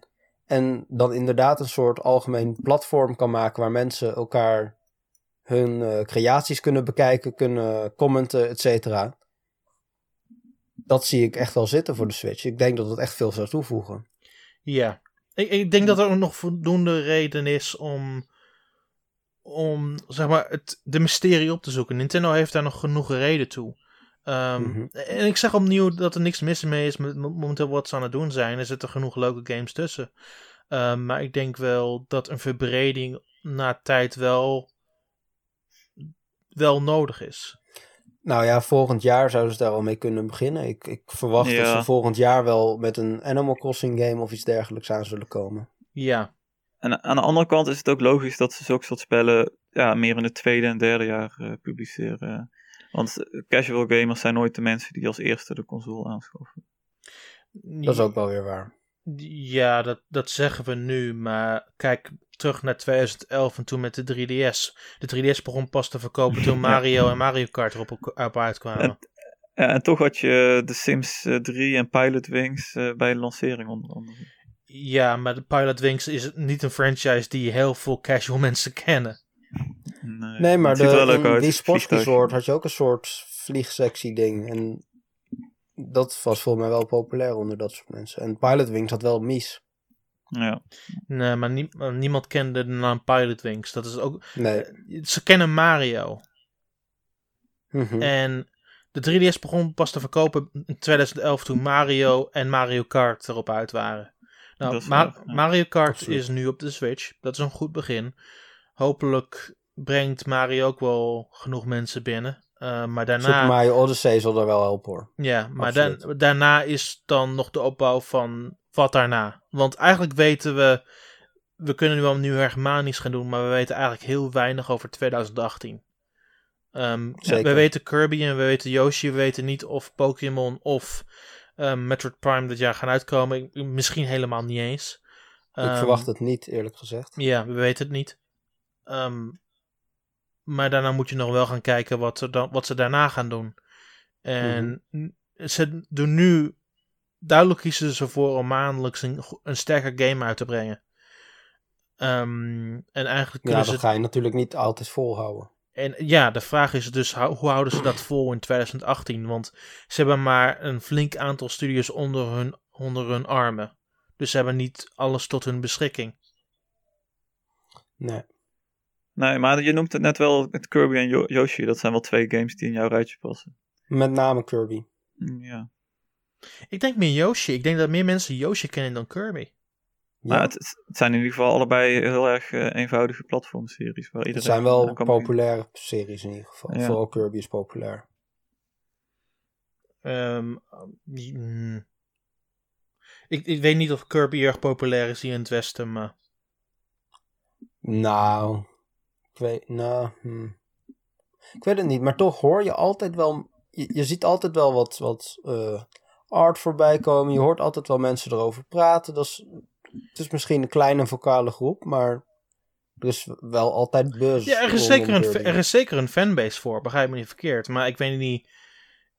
En dan inderdaad een soort algemeen platform kan maken. Waar mensen elkaar hun creaties kunnen bekijken. Kunnen commenten, et cetera. Dat zie ik echt wel zitten voor de Switch. Ik denk dat het echt veel zou toevoegen. Ja. Ik denk dat er ook nog voldoende reden is om zeg maar de mysterie op te zoeken. Nintendo heeft daar nog genoeg reden toe. Mm-hmm. En ik zeg opnieuw dat er niks mis mee is met momenteel wat ze aan het doen zijn. Er zitten genoeg leuke games tussen. Maar ik denk wel dat een verbreding na tijd wel nodig is. Nou ja, volgend jaar zouden ze daar wel mee kunnen beginnen. Ik verwacht dat ze volgend jaar wel met een Animal Crossing game of iets dergelijks aan zullen komen. Ja. En aan de andere kant is het ook logisch dat ze zulke soort spellen meer in het tweede en derde jaar publiceren. Want casual gamers zijn nooit de mensen die als eerste de console aanschaffen. Dat is ook wel weer waar. Ja, dat zeggen we nu. Maar kijk terug naar 2011 en toen met de 3DS. De 3DS begon pas te verkopen toen Mario en Mario Kart erop uitkwamen. En toch had je de Sims 3 en Pilot Wings bij de lancering onder andere. Ja, maar de Pilot Wings is niet een franchise die heel veel casual mensen kennen. Nee, maar in die sportresort had je ook een soort vliegsexy ding. En dat was volgens mij wel populair onder dat soort mensen. En Pilotwings had wel Mies. Ja. Nee, maar niemand kende de naam Pilotwings. Dat is ook... Nee. Ze kennen Mario. Mm-hmm. En de 3DS begon pas te verkopen in 2011 toen Mario en Mario Kart erop uit waren. Nou, Mario Kart absoluut. Is nu op de Switch. Dat is een goed begin. Hopelijk brengt Mario ook wel genoeg mensen binnen. Maar daarna... Super Mario Odyssey zal daar wel helpen hoor. Ja, maar daarna is dan nog de opbouw van wat daarna. Want eigenlijk weten we kunnen nu wel heel erg manisch gaan doen, maar we weten eigenlijk heel weinig over 2018. We weten Kirby en we weten Yoshi. We weten niet of Pokémon of Metroid Prime dit jaar gaan uitkomen. Misschien helemaal niet eens. Ik verwacht het niet, eerlijk gezegd. Ja, we weten het niet. Maar daarna moet je nog wel gaan kijken wat ze daarna gaan doen. En ze doen nu... Duidelijk kiezen ze ervoor om maandelijks een sterker game uit te brengen. En eigenlijk kunnen ze... Ja, dat ga je natuurlijk niet altijd volhouden. En ja, de vraag is dus, hoe houden ze dat vol in 2018? Want ze hebben maar een flink aantal studios onder hun armen. Dus ze hebben niet alles tot hun beschikking. Nee, maar je noemt het net wel met Kirby en Yoshi. Dat zijn wel twee games die in jouw rijtje passen. Met name Kirby. Ja. Ik denk meer Yoshi. Ik denk dat meer mensen Yoshi kennen dan Kirby. Ja. Maar het zijn in ieder geval allebei heel erg eenvoudige platformseries. Het zijn wel populaire series in ieder geval. Ja. Vooral Kirby is populair. Ik weet niet of Kirby erg populair is hier in het Westen, maar... Nou, ik weet het niet, maar toch hoor je altijd wel... Je ziet altijd wel wat art voorbij komen. Je hoort altijd wel mensen erover praten. Het is misschien een kleine vocale groep, maar er is wel altijd buzz. Ja, er is zeker een fanbase voor, begrijp me niet verkeerd. Maar ik weet niet,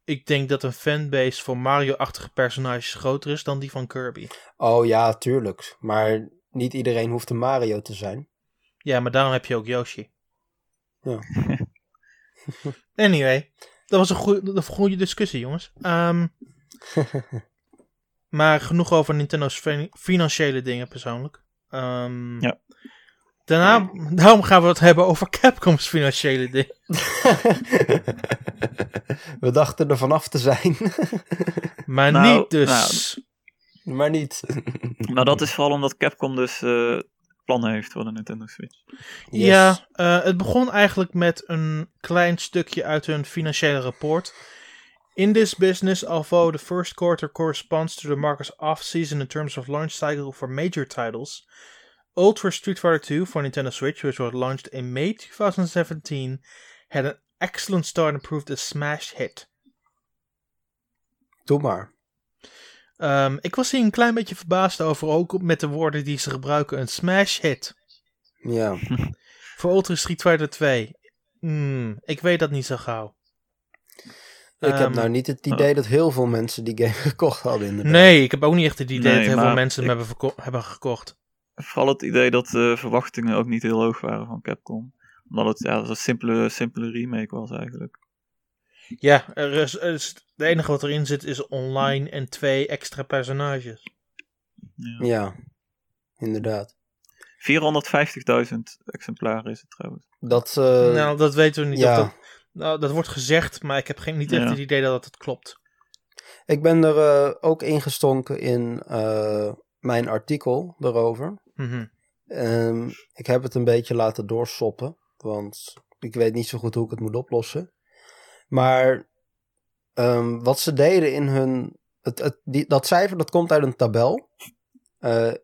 ik denk dat een fanbase voor Mario-achtige personages groter is dan die van Kirby. Oh ja, tuurlijk. Maar niet iedereen hoeft een Mario te zijn. Ja, maar daarom heb je ook Yoshi. Ja. Anyway, dat was een goede discussie, jongens. Maar genoeg over Nintendo's financiële dingen persoonlijk. Ja. Daarom gaan we het hebben over Capcom's financiële dingen. We dachten er vanaf te zijn. Maar nou, niet dus. Nou. Maar niet. Nou, dat is vooral omdat Capcom dus plannen heeft voor de Nintendo Switch. Yes. Ja, het begon eigenlijk met een klein stukje uit hun financiële rapport. In this business, although the first quarter corresponds to the market's off-season in terms of launch cycle for major titles, Ultra Street Fighter 2 for Nintendo Switch, which was launched in May 2017, had an excellent start and proved a smash hit. Doe maar. Ik was hier een klein beetje verbaasd over, ook met de woorden die ze gebruiken, een smash hit. Ja. Voor Ultra Street Fighter 2. Ik weet dat niet zo gauw. Ik heb nou niet het idee dat heel veel mensen die game gekocht hadden inderdaad. Nee, ik heb ook niet echt het idee dat heel veel mensen hem hebben gekocht. Vooral het idee dat de verwachtingen ook niet heel hoog waren van Capcom. Omdat het een simpele remake was eigenlijk. Ja, het enige wat erin zit is online en 2 extra personages. Ja inderdaad. 450.000 exemplaren is het trouwens. Nou, dat weten we niet. Ja. Nou, dat wordt gezegd, maar ik heb niet echt het idee dat het klopt. Ik ben er ook ingestonken in mijn artikel daarover. Mm-hmm. Ik heb het een beetje laten doorsoppen, want ik weet niet zo goed hoe ik het moet oplossen. Maar wat ze deden in hun... Dat cijfer, dat komt uit een tabel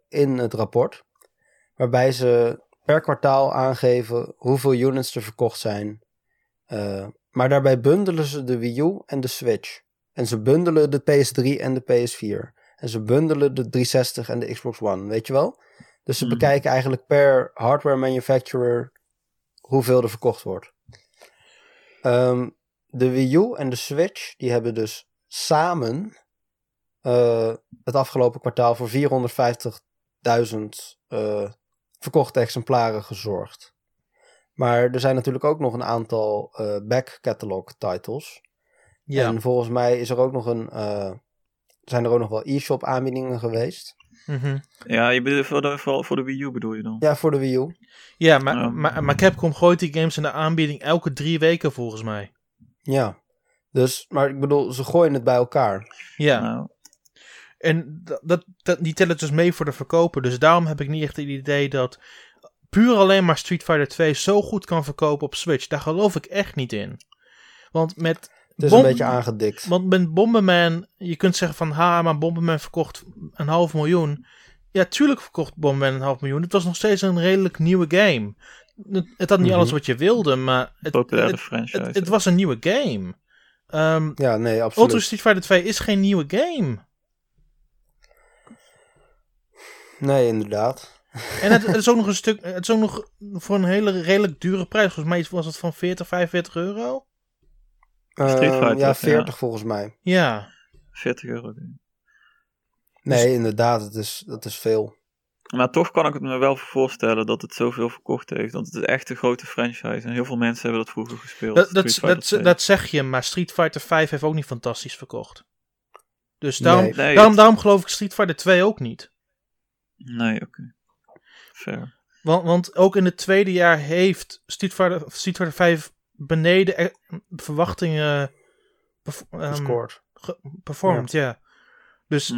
in het rapport. Waarbij ze per kwartaal aangeven hoeveel units er verkocht zijn. Maar daarbij bundelen ze de Wii U en de Switch. En ze bundelen de PS3 en de PS4. En ze bundelen de 360 en de Xbox One, weet je wel? Dus ze bekijken eigenlijk per hardware manufacturer hoeveel er verkocht wordt. De Wii U en de Switch, die hebben dus samen het afgelopen kwartaal voor 450.000 verkochte exemplaren gezorgd. Maar er zijn natuurlijk ook nog een aantal back-catalog titles. Ja. En volgens mij is er ook nog zijn er ook nog wel e-shop aanbiedingen geweest. Mm-hmm. Ja, je bedoelt vooral voor de Wii U bedoel je dan? Ja, voor de Wii U. Ja, maar Capcom gooit die games in de aanbieding elke 3 weken volgens mij. Ja, dus, maar ik bedoel, ze gooien het bij elkaar. Ja. Nou. En die tellen dus mee voor de verkoper. Dus daarom heb ik niet echt het idee dat puur alleen maar Street Fighter 2 zo goed kan verkopen op Switch. Daar geloof ik echt niet in. Want met... Het is een beetje aangedikt. Want met Bomberman, je kunt zeggen van... Ha, maar Bomberman verkocht 500.000. Ja, tuurlijk verkocht Bomberman 500.000. Het was nog steeds een redelijk nieuwe game. Het had niet alles wat je wilde, maar... Het was een nieuwe game. Ja, nee, absoluut. Ultra Street Fighter 2 is geen nieuwe game. Nee, inderdaad. En het is ook nog een stuk... Het is ook nog voor een hele redelijk dure prijs. Volgens mij was het van €40, €45... ja, 40 ja. Volgens mij. Ja. €40. Nee, dus... inderdaad, dat is veel. Maar toch kan ik het me wel voorstellen dat het zoveel verkocht heeft. Want het is echt een grote franchise. En heel veel mensen hebben dat vroeger gespeeld. Dat zeg je, maar Street Fighter 5 heeft ook niet fantastisch verkocht. Dus daarom geloof ik Street Fighter 2 ook niet. Nee, oké. Fair. Want ook in het tweede jaar heeft Street Fighter 5... beneden verwachtingen performed, ja. Dus,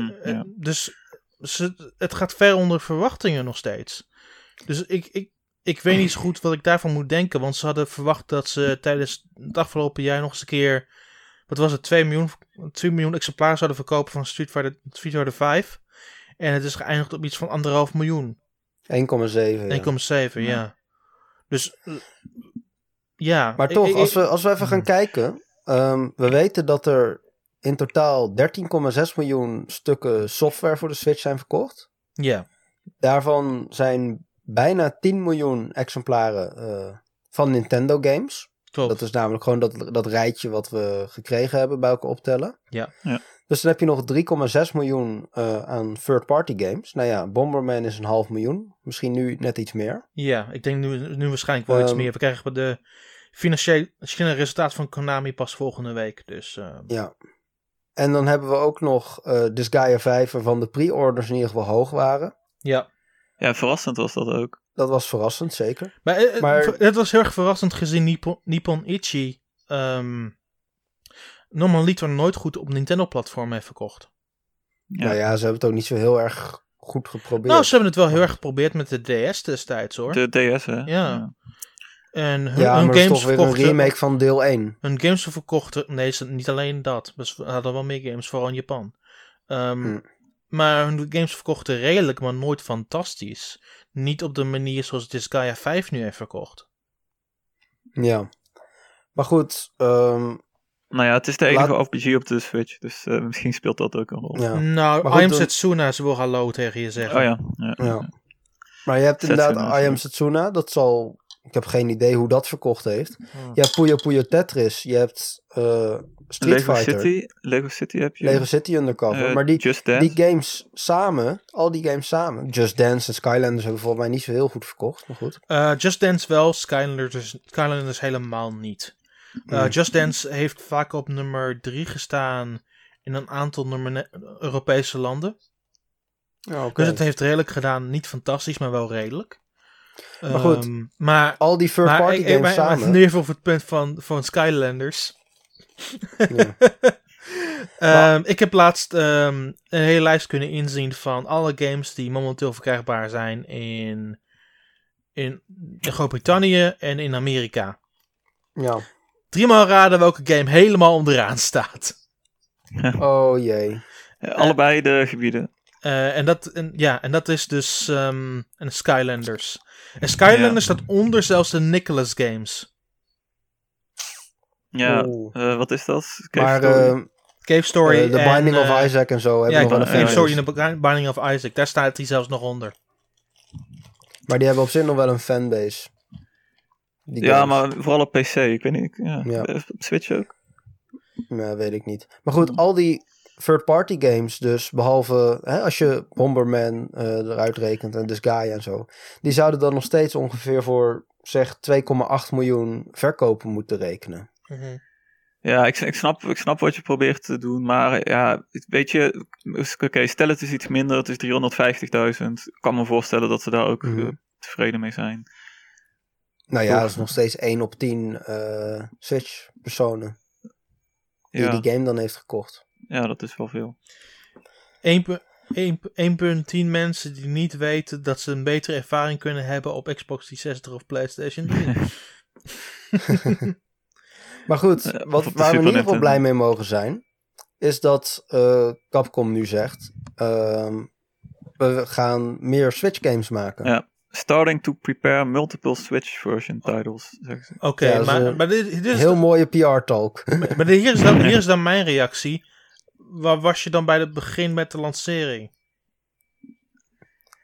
het gaat ver onder verwachtingen nog steeds. Dus ik weet niet zo goed wat ik daarvan moet denken, want ze hadden verwacht dat ze tijdens het afgelopen jaar nog eens een keer, 2 miljoen exemplaren zouden verkopen van Street Fighter 5. En het is geëindigd op iets van 1,5 miljoen. 1,7, ja. Dus... Ja, maar toch, als we even gaan kijken... we weten dat er in totaal 13,6 miljoen stukken software voor de Switch zijn verkocht. Ja. Daarvan zijn bijna 10 miljoen exemplaren van Nintendo games. Klopt. Dat is namelijk gewoon dat rijtje wat we gekregen hebben bij elkaar optellen. Ja. Ja. Dus dan heb je nog 3,6 miljoen aan third-party games. Nou ja, Bomberman is 1,5 miljoen. Misschien nu net iets meer. Ja, ik denk nu waarschijnlijk wel iets meer. We krijgen de financiële resultaat van Konami pas volgende week. Dus, ja. En dan hebben we ook nog Disgaea 5, waarvan de pre-orders in ieder geval hoog waren. Ja. Ja, verrassend was dat ook. Dat was verrassend, zeker. Maar het was heel erg verrassend gezien Nippon Ichi... normaliter nooit goed op Nintendo-platform heeft verkocht. Ja. Nou ja, ze hebben het ook niet zo heel erg goed geprobeerd. Nou, ze hebben het wel heel erg geprobeerd met de DS destijds, hoor. De DS, hè? Ja. En hun games toch weer een remake van deel 1. Hun games verkochten... Nee, niet alleen dat. Ze hadden wel meer games, vooral in Japan. Maar hun games verkochten redelijk, maar nooit fantastisch. Niet op de manier zoals Disgaea 5 nu heeft verkocht. Ja. Maar goed... Nou ja, het is de enige RPG op de Switch, dus misschien speelt dat ook een rol. Ja. Nou, I Am Setsuna, ze wil hallo tegen je zeggen. Oh ja. Maar je hebt Setsuna, inderdaad I Am Setsuna, dat zal... Ik heb geen idee hoe dat verkocht heeft. Oh. Je hebt Puyo Puyo Tetris, je hebt Street Fighter. Lego City heb je. Lego City Undercover, maar die games samen, al die games samen. Just Dance en Skylanders hebben volgens mij niet zo heel goed verkocht, maar goed. Just Dance wel, Skylanders helemaal niet. Just Dance heeft vaak op nummer 3 gestaan in een aantal Europese landen. Oh, okay. Dus het heeft redelijk gedaan. Niet fantastisch, maar wel redelijk. Maar goed, al die third party games samen. Maar nu even over het punt van Skylanders. Ja. Ik heb laatst een hele lijst kunnen inzien van alle games die momenteel verkrijgbaar zijn in Groot-Brittannië en in Amerika. Ja. 3 maal raden welke game helemaal onderaan staat. Oh jee. Allebei de gebieden. En dat is dus Skylanders. En Skylanders staat onder zelfs de Nicholas games. Ja, wat is dat? Cave Story. The Binding of Isaac en zo. Ja, Cave Story en The Binding of Isaac. Daar staat hij zelfs nog onder. Maar die hebben op zich nog wel een fanbase. Ja, maar vooral op PC, ik weet niet. Ja. Switch ook? Ja, weet ik niet. Maar goed, al die third-party games dus, behalve als je Bomberman eruit rekent en Disgaea en zo, die zouden dan nog steeds ongeveer voor, zeg, 2,8 miljoen verkopen moeten rekenen. Mm-hmm. Ja, ik snap wat je probeert te doen, maar ja, weet je, oké, stel het is iets minder, het is 350.000. Ik kan me voorstellen dat ze daar ook tevreden mee zijn. Nou ja, dat is nog steeds 1 op 10 Switch-personen die die game dan heeft gekocht. Ja, dat is wel veel. 1,10 mensen die niet weten dat ze een betere ervaring kunnen hebben op Xbox 360 of PlayStation 3. Maar goed, waar we in ieder geval blij mee mogen zijn, is dat Capcom nu zegt, we gaan meer Switch games maken. Ja. Starting to prepare multiple Switch version titles. Oké, ja, maar dit is heel mooie PR-talk. Maar hier is dan mijn reactie. Waar was je dan bij het begin met de lancering?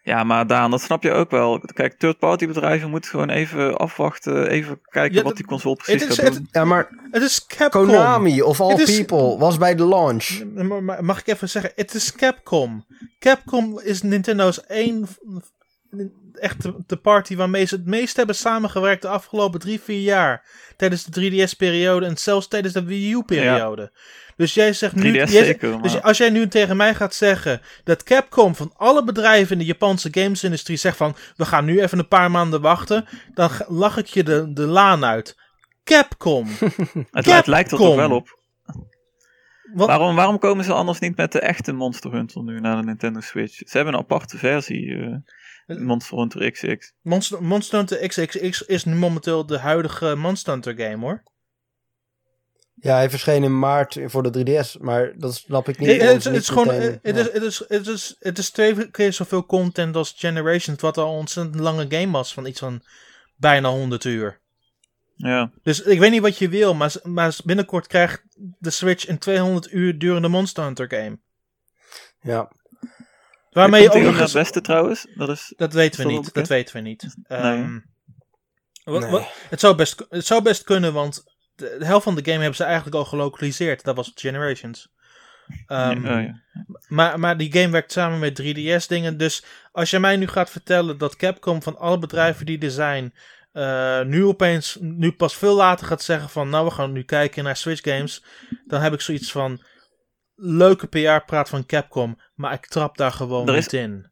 Ja, maar Daan, dat snap je ook wel. Kijk, third-party bedrijven moeten gewoon even afwachten. Even kijken wat die console precies gaat doen. Ja, maar het is Capcom. Konami, of all people, was bij de launch. Mag ik even zeggen, het is Capcom. Capcom is Nintendo's echt de party waarmee ze het meest hebben samengewerkt de afgelopen 3-4 jaar. Tijdens de 3DS-periode en zelfs tijdens de Wii U-periode. Ja. Dus jij zegt nu. Dus als jij nu tegen mij gaat zeggen dat Capcom van alle bedrijven in de Japanse gamesindustrie zegt van, we gaan nu even een paar maanden wachten, dan lach ik je de laan uit. Capcom! Het lijkt er toch wel op. Waarom komen ze anders niet met de echte Monster Hunter nu naar de Nintendo Switch? Ze hebben een aparte versie. Monster Hunter XX. Monster Hunter XXX is nu momenteel de huidige Monster Hunter game, hoor. Ja, hij verscheen in maart voor de 3DS, maar dat snap ik niet. Het is 2 keer zoveel content als Generations, wat al een ontzettend lange game was van iets van bijna 100 uur. Ja. Dus ik weet niet wat je wil, maar binnenkort krijgt de Switch een 200 uur durende Monster Hunter game. Ja. Waarmee je ook het beste trouwens. Dat weten we niet. Nee. Het zou best kunnen, want de helft van de game hebben ze eigenlijk al gelokaliseerd. Dat was Generations. Maar die game werkt samen met 3DS dingen. Dus als je mij nu gaat vertellen dat Capcom van alle bedrijven die er zijn, nu pas veel later gaat zeggen van, nou, we gaan nu kijken naar Switch games, dan heb ik zoiets van, leuke PR-praat van Capcom, maar ik trap daar gewoon niet in.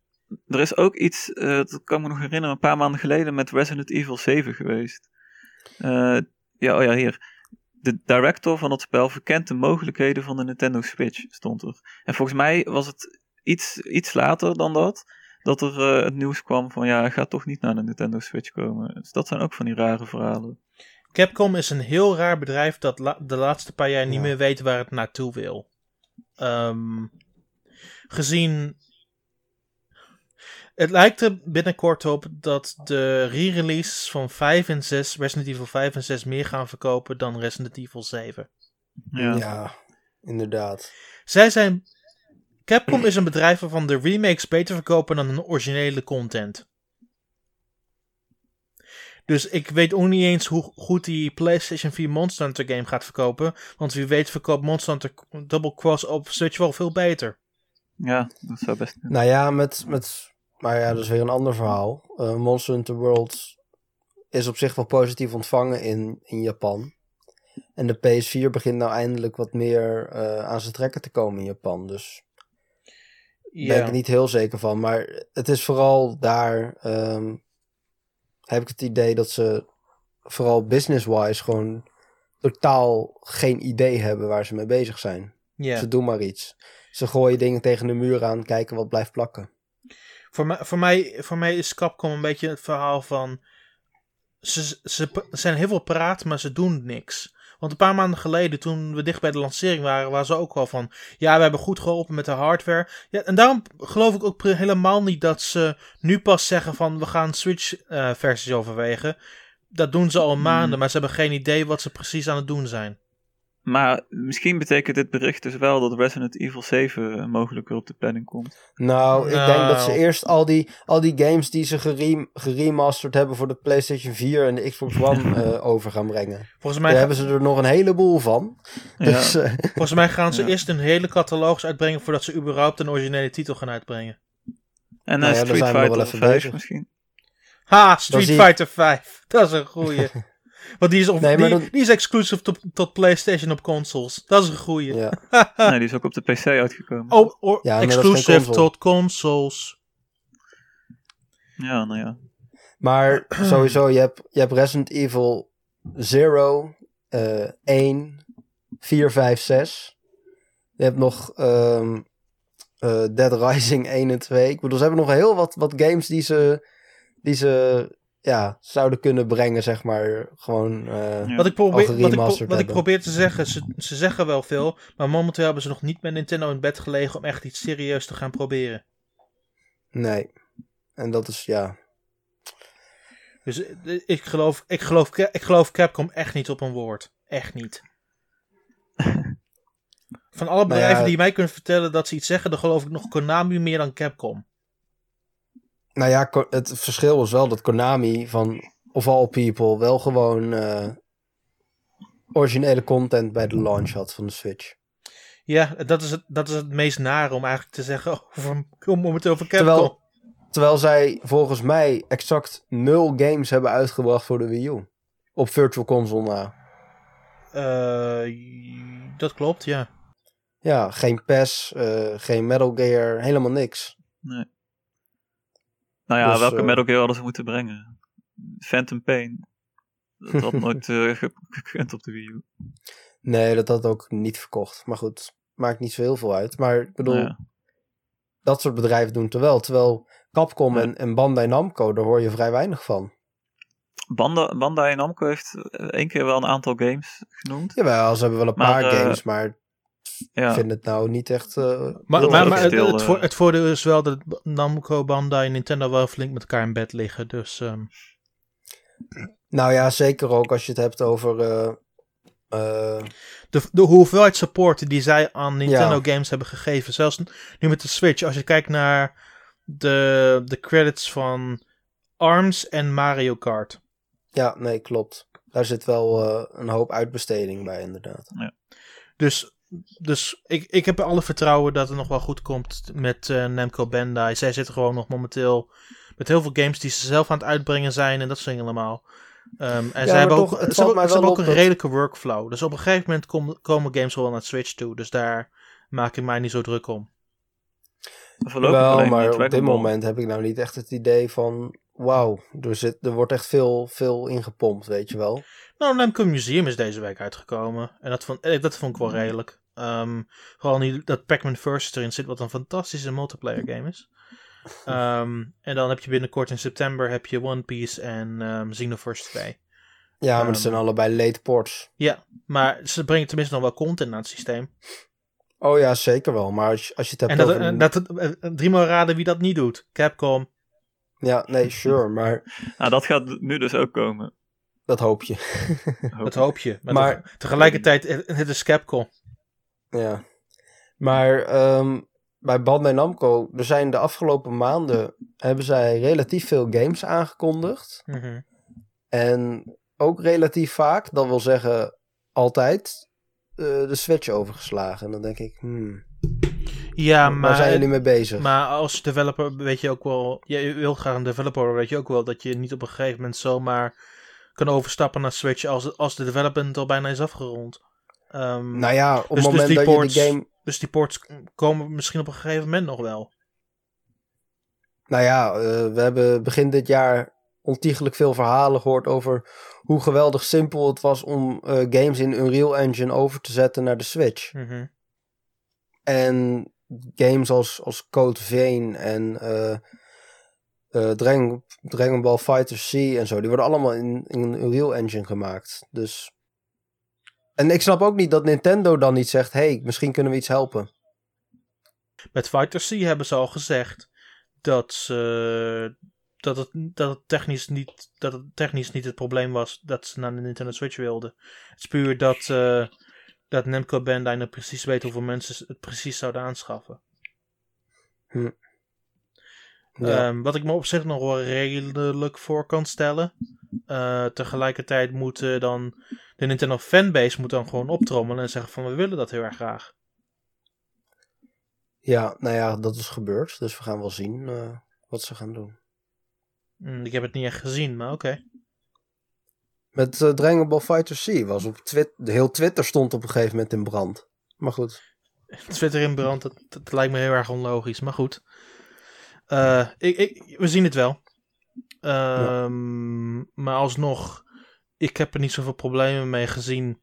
Er is ook iets, dat kan ik me nog herinneren, een paar maanden geleden met Resident Evil 7 geweest. Hier. De director van het spel verkent de mogelijkheden van de Nintendo Switch, stond er. En volgens mij was het iets later dan dat er het nieuws kwam van, ja, hij gaat toch niet naar de Nintendo Switch komen. Dus dat zijn ook van die rare verhalen. Capcom is een heel raar bedrijf dat de laatste paar jaar niet meer weet waar het naartoe wil. Gezien, het lijkt er binnenkort op dat de re-releases van Resident Evil 5 en 6 meer gaan verkopen dan Resident Evil 7. Ja, inderdaad. Capcom is een bedrijf waarvan de remakes beter verkopen dan hun originele content. Dus ik weet ook niet eens hoe goed die PlayStation 4 Monster Hunter game gaat verkopen. Want wie weet verkoopt Monster Hunter Double Cross op Switch wel veel beter. Ja, dat zou best. Nou ja, maar ja, dat is weer een ander verhaal. Monster Hunter World is op zich wel positief ontvangen in Japan. En de PS4 begint nou eindelijk wat meer aan zijn trekken te komen in Japan. Dus ben ik er niet heel zeker van. Maar het is vooral daar, heb ik het idee dat ze vooral business-wise gewoon totaal geen idee hebben waar ze mee bezig zijn. Yeah. Ze doen maar iets. Ze gooien dingen tegen de muur aan, kijken wat blijft plakken. Voor mij is Capcom een beetje het verhaal van, ze zijn heel veel praat, maar ze doen niks. Want een paar maanden geleden, toen we dicht bij de lancering waren ze ook al van, ja, we hebben goed geholpen met de hardware. Ja, en daarom geloof ik ook helemaal niet dat ze nu pas zeggen van, we gaan Switch-versies overwegen. Dat doen ze al maanden, maar ze hebben geen idee wat ze precies aan het doen zijn. Maar misschien betekent dit bericht dus wel dat Resident Evil 7 mogelijk weer op de planning komt. Nou, ik denk dat ze eerst al die games die ze geremasterd hebben voor de PlayStation 4 en de Xbox One over gaan brengen. Volgens mij hebben ze er nog een heleboel van. Ja. Dus, volgens mij gaan ze eerst een hele catalogus uitbrengen voordat ze überhaupt een originele titel gaan uitbrengen. En Street Fighter 5 misschien. Ha, Street Fighter 5. Dat is een goeie. Want die is, die is exclusief tot PlayStation op consoles. Dat is een goeie. Ja. Nee, die is ook op de PC uitgekomen. Ja, exclusief tot consoles. Ja, nou ja. Maar sowieso, je hebt Resident Evil 0, 1, 4, 5, 6. Je hebt nog Dead Rising 1 en 2. Ik bedoel, ze hebben nog heel wat games die ze ja, zouden kunnen brengen, zeg maar. Gewoon ja. Wat ik probeer te zeggen, ze zeggen wel veel, maar momenteel hebben ze nog niet met Nintendo in bed gelegen om echt iets serieus te gaan proberen. Nee. En dat is, ja... Dus ik geloof Capcom echt niet op een woord. Echt niet. Van alle bedrijven die mij kunnen vertellen dat ze iets zeggen, dan geloof ik nog Konami meer dan Capcom. Nou ja, het verschil was wel dat Konami van Of All People wel gewoon originele content bij de launch had van de Switch. Ja, dat is het meest nare om eigenlijk te zeggen over Capcom. Terwijl zij volgens mij exact 0 games hebben uitgebracht voor de Wii U. Op Virtual Console na. Dat klopt, ja. Ja, geen PES, geen Metal Gear, helemaal niks. Nee. Nou ja, dus, welke Metal Gear hadden ze moeten brengen? Phantom Pain. Dat had nooit gekund op de Wii U. Nee, dat had ook niet verkocht. Maar goed, maakt niet zo heel veel uit. Maar ik bedoel... Nou ja. Dat soort bedrijven doen terwijl Capcom en Bandai Namco, daar hoor je vrij weinig van. Bandai Namco heeft 1 keer wel een aantal games genoemd. Jawel, ze hebben wel een paar games, maar ja. Ik vind het nou niet echt... het voordeel is wel dat Namco, Bandai en Nintendo wel flink met elkaar in bed liggen, dus... Nou ja, zeker ook als je het hebt over... De hoeveelheid support die zij aan Nintendo games hebben gegeven. Zelfs nu met de Switch. Als je kijkt naar de credits van ARMS en Mario Kart. Ja, nee, klopt. Daar zit wel een hoop uitbesteding bij, inderdaad. Ja. Dus ik heb alle vertrouwen dat het nog wel goed komt met Namco Bandai. Zij zitten gewoon nog momenteel met heel veel games die ze zelf aan het uitbrengen zijn. En dat zijn allemaal... en ze hebben toch, ook een redelijke workflow. Dus op een gegeven moment komen games wel naar Switch toe. Dus daar maak ik mij niet zo druk om. Wel, maar op dit moment heb ik nou niet echt het idee van... Wauw, er wordt echt veel ingepompt, weet je wel. Nou, Namco Museum is deze week uitgekomen. En dat vond ik wel redelijk. Vooral niet dat Pac-Man Versus erin zit, wat een fantastische multiplayer game is. En dan heb je binnenkort in september heb je One Piece en Xenoverse 2. Ja, maar dat zijn allebei late ports. Ja, maar ze brengen tenminste nog wel content naar het systeem. Oh ja, zeker wel. Maar als je het hebt over... En dat 3 maal raden wie dat niet doet. Capcom. Ja, nee, sure, maar... Nou, dat gaat nu dus ook komen. Dat hoop je. Dat hoop je. Maar tegelijkertijd, het is Capcom. Ja. Maar... Bij Bandai Namco, er zijn de afgelopen maanden... hebben zij relatief veel games aangekondigd. Mm-hmm. En ook relatief vaak, dat wil zeggen altijd... de Switch overgeslagen. En dan denk ik, ja, maar... Waar zijn jullie mee bezig? Maar als developer weet je ook wel... Je wilt graag een developer, weet je ook wel... dat je niet op een gegeven moment zomaar... kan overstappen naar Switch... als de development al bijna is afgerond. Nou ja, op het moment dat je de game... Dus die ports komen misschien op een gegeven moment nog wel. Nou ja, we hebben begin dit jaar ontiegelijk veel verhalen gehoord over hoe geweldig simpel het was om games in Unreal Engine over te zetten naar de Switch. Mm-hmm. En games als Code Vein en Dragon Ball FighterZ en zo, die worden allemaal in Unreal Engine gemaakt. Dus... En ik snap ook niet dat Nintendo dan niet zegt... hey, misschien kunnen we iets helpen. Met FighterZ hebben ze al gezegd... dat het technisch niet het probleem was... dat ze naar de Nintendo Switch wilden. Het is puur dat Namco Bandai nou precies weet... hoeveel mensen het precies zouden aanschaffen. Ja. Wat ik me op zich nog wel redelijk voor kan stellen... tegelijkertijd moet dan... De Nintendo fanbase moet dan gewoon optrommelen en zeggen van we willen dat heel erg graag. Ja, nou ja, dat is gebeurd. Dus we gaan wel zien wat ze gaan doen. Ik heb het niet echt gezien, maar oké. Met Dragon Ball FighterZ was op Twitter... Heel Twitter stond op een gegeven moment in brand. Maar goed. Twitter in brand, dat lijkt me heel erg onlogisch. Maar goed. We zien het wel. Ja. Maar alsnog... Ik heb er niet zoveel problemen mee gezien.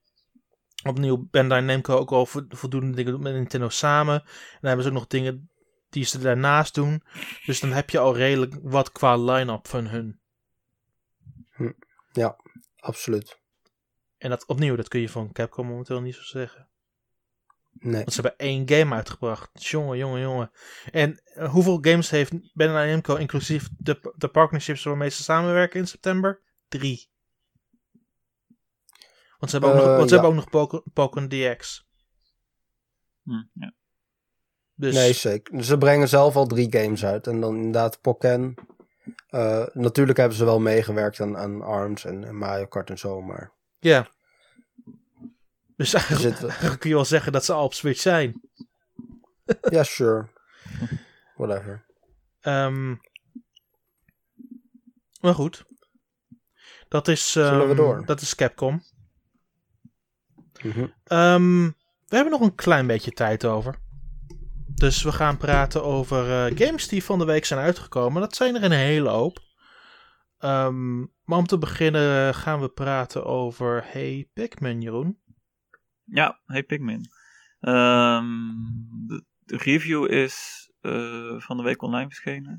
Opnieuw, Bandai Namco ook al voldoende dingen doet met Nintendo samen. En dan hebben ze ook nog dingen die ze daarnaast doen. Dus dan heb je al redelijk wat qua line-up van hun. Ja, absoluut. En dat opnieuw, dat kun je van Capcom momenteel niet zo zeggen. Nee. Want ze hebben 1 game uitgebracht. Jongen. En hoeveel games heeft Bandai Namco, inclusief de partnerships waarmee ze samenwerken in september? 3. Want ze hebben ook nog, Pokémon DX. Ja. Dus... Nee, zeker. Ze brengen zelf al 3 games uit. En dan inderdaad Pokémon. Natuurlijk hebben ze wel meegewerkt aan ARMS en Mario Kart en zo, maar... Ja. Dus eigenlijk kun je wel zeggen dat ze al op Switch zijn. Ja, yeah, sure. Whatever. Maar goed. Dat is Capcom. Mm-hmm. We hebben nog een klein beetje tijd over. Dus we gaan praten over games die van de week zijn uitgekomen. Dat zijn er een hele hoop. Maar om te beginnen gaan we praten over Hey Pikmin, Jeroen. Ja, Hey Pikmin. De review is van de week online verschenen.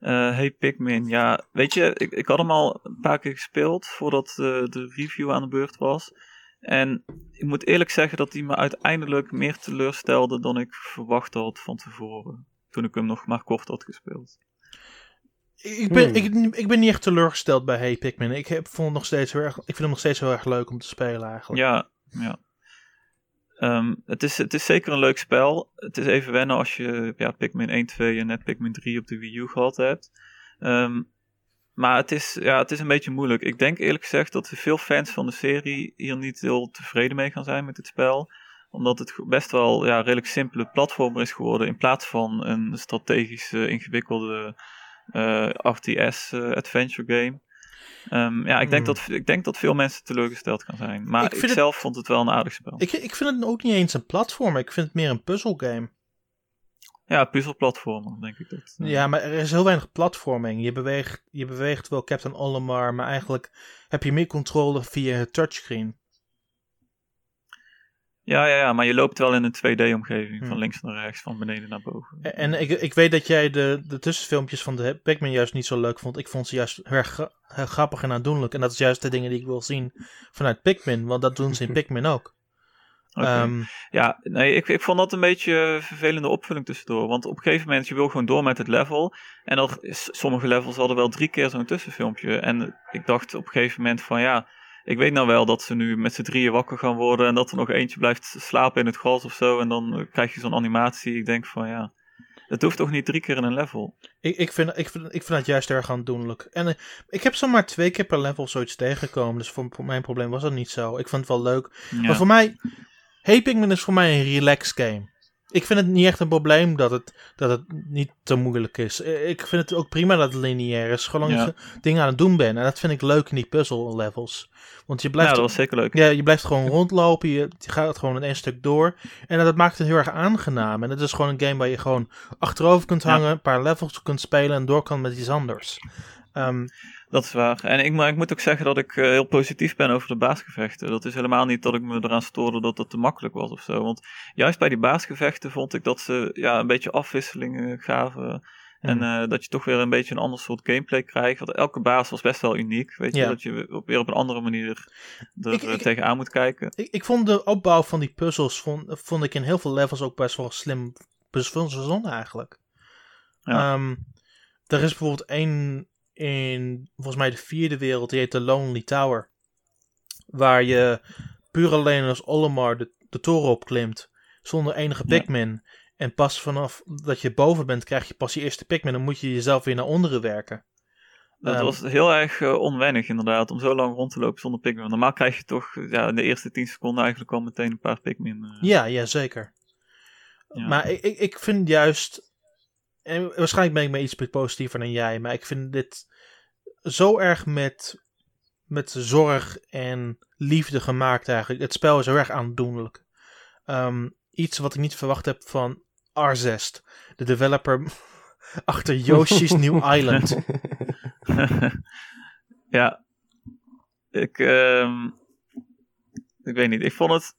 Hey Pikmin, ja, weet je, ik had hem al een paar keer gespeeld voordat de review aan de beurt was. En ik moet eerlijk zeggen dat hij me uiteindelijk meer teleurstelde dan ik verwacht had van tevoren. Toen ik hem nog maar kort had gespeeld. Ik ben niet echt teleurgesteld bij Hey Pikmin. Ik vind hem nog steeds heel erg leuk om te spelen eigenlijk. Ja. Het is zeker een leuk spel. Het is even wennen als je Pikmin 1, 2 en net Pikmin 3 op de Wii U gehad hebt. Maar het is een beetje moeilijk. Ik denk eerlijk gezegd dat veel fans van de serie hier niet heel tevreden mee gaan zijn met het spel. Omdat het best wel redelijk simpele platformer is geworden. In plaats van een strategische, ingewikkelde RTS adventure game. Ik denk dat veel mensen teleurgesteld gaan zijn. Maar ik zelf vond het wel een aardig spel. Ik vind het ook niet eens een platformer. Ik vind het meer een puzzelgame. Ja, puzzelplatformen, denk ik dat. Ja, maar er is heel weinig platforming. Je beweegt wel Captain Olimar, maar eigenlijk heb je meer controle via het touchscreen. Ja, maar je loopt wel in een 2D-omgeving, van links naar rechts, van beneden naar boven. En ik weet dat jij de tussenfilmpjes van de Pikmin juist niet zo leuk vond. Ik vond ze juist heel grappig en aandoenlijk. En dat is juist de dingen die ik wil zien vanuit Pikmin, want dat doen ze in Pikmin ook. Okay. Ik vond dat een beetje een vervelende opvulling tussendoor. Want op een gegeven moment, je wil gewoon door met het level. En sommige levels hadden wel 3 keer zo'n tussenfilmpje. En ik dacht op een gegeven moment van ik weet nou wel dat ze nu met z'n drieën wakker gaan worden. En dat er nog eentje blijft slapen in het gras of zo. En dan krijg je zo'n animatie. Ik denk van het hoeft toch niet 3 keer in een level. Ik vind dat juist erg aandoenlijk. En ik heb zomaar 2 keer per level zoiets tegengekomen. Dus voor mijn probleem was dat niet zo. Ik vond het wel leuk. Ja. Maar voor mij... Hey Pikmin is voor mij een relaxed game. Ik vind het niet echt een probleem dat het niet te moeilijk is. Ik vind het ook prima dat het lineair is, zolang je dingen aan het doen bent. En dat vind ik leuk in die puzzle levels. Want je blijft, dat was zeker leuk. Ja, je blijft gewoon rondlopen, je gaat gewoon in één stuk door. En dat maakt het heel erg aangenaam. En het is gewoon een game waar je gewoon achterover kunt hangen, een paar levels kunt spelen en door kan met iets anders. Dat is waar. En ik moet ook zeggen dat ik heel positief ben over de baasgevechten. Dat is helemaal niet dat ik me eraan stoorde dat het te makkelijk was of zo. Want juist bij die baasgevechten vond ik dat ze een beetje afwisselingen gaven. En dat je toch weer een beetje een ander soort gameplay krijgt. Want elke baas was best wel uniek. Weet je, dat je weer op een andere manier er tegenaan moet kijken. Ik vond de opbouw van die puzzels vond ik in heel veel levels ook best wel slim verzonnen eigenlijk. Ja. Er is bijvoorbeeld één... in volgens mij de 4e wereld, die heet de Lonely Tower. Waar je puur alleen als Olimar de toren opklimt, zonder enige Pikmin. En pas vanaf dat je boven bent, krijg je pas je eerste Pikmin. Dan moet je jezelf weer naar onderen werken. Dat was heel erg onwennig inderdaad, om zo lang rond te lopen zonder Pikmin. Normaal krijg je toch in de eerste 10 seconden eigenlijk al meteen een paar Pikmin. Ja, zeker. Ja. Maar ik vind juist... En waarschijnlijk ben ik me iets positiever dan jij, maar ik vind dit zo erg met met zorg en liefde gemaakt eigenlijk. Het spel is heel erg aandoenlijk. Iets wat ik niet verwacht heb van Arzest, de developer achter Yoshi's New Island. Ja, ik weet niet. Ik vond het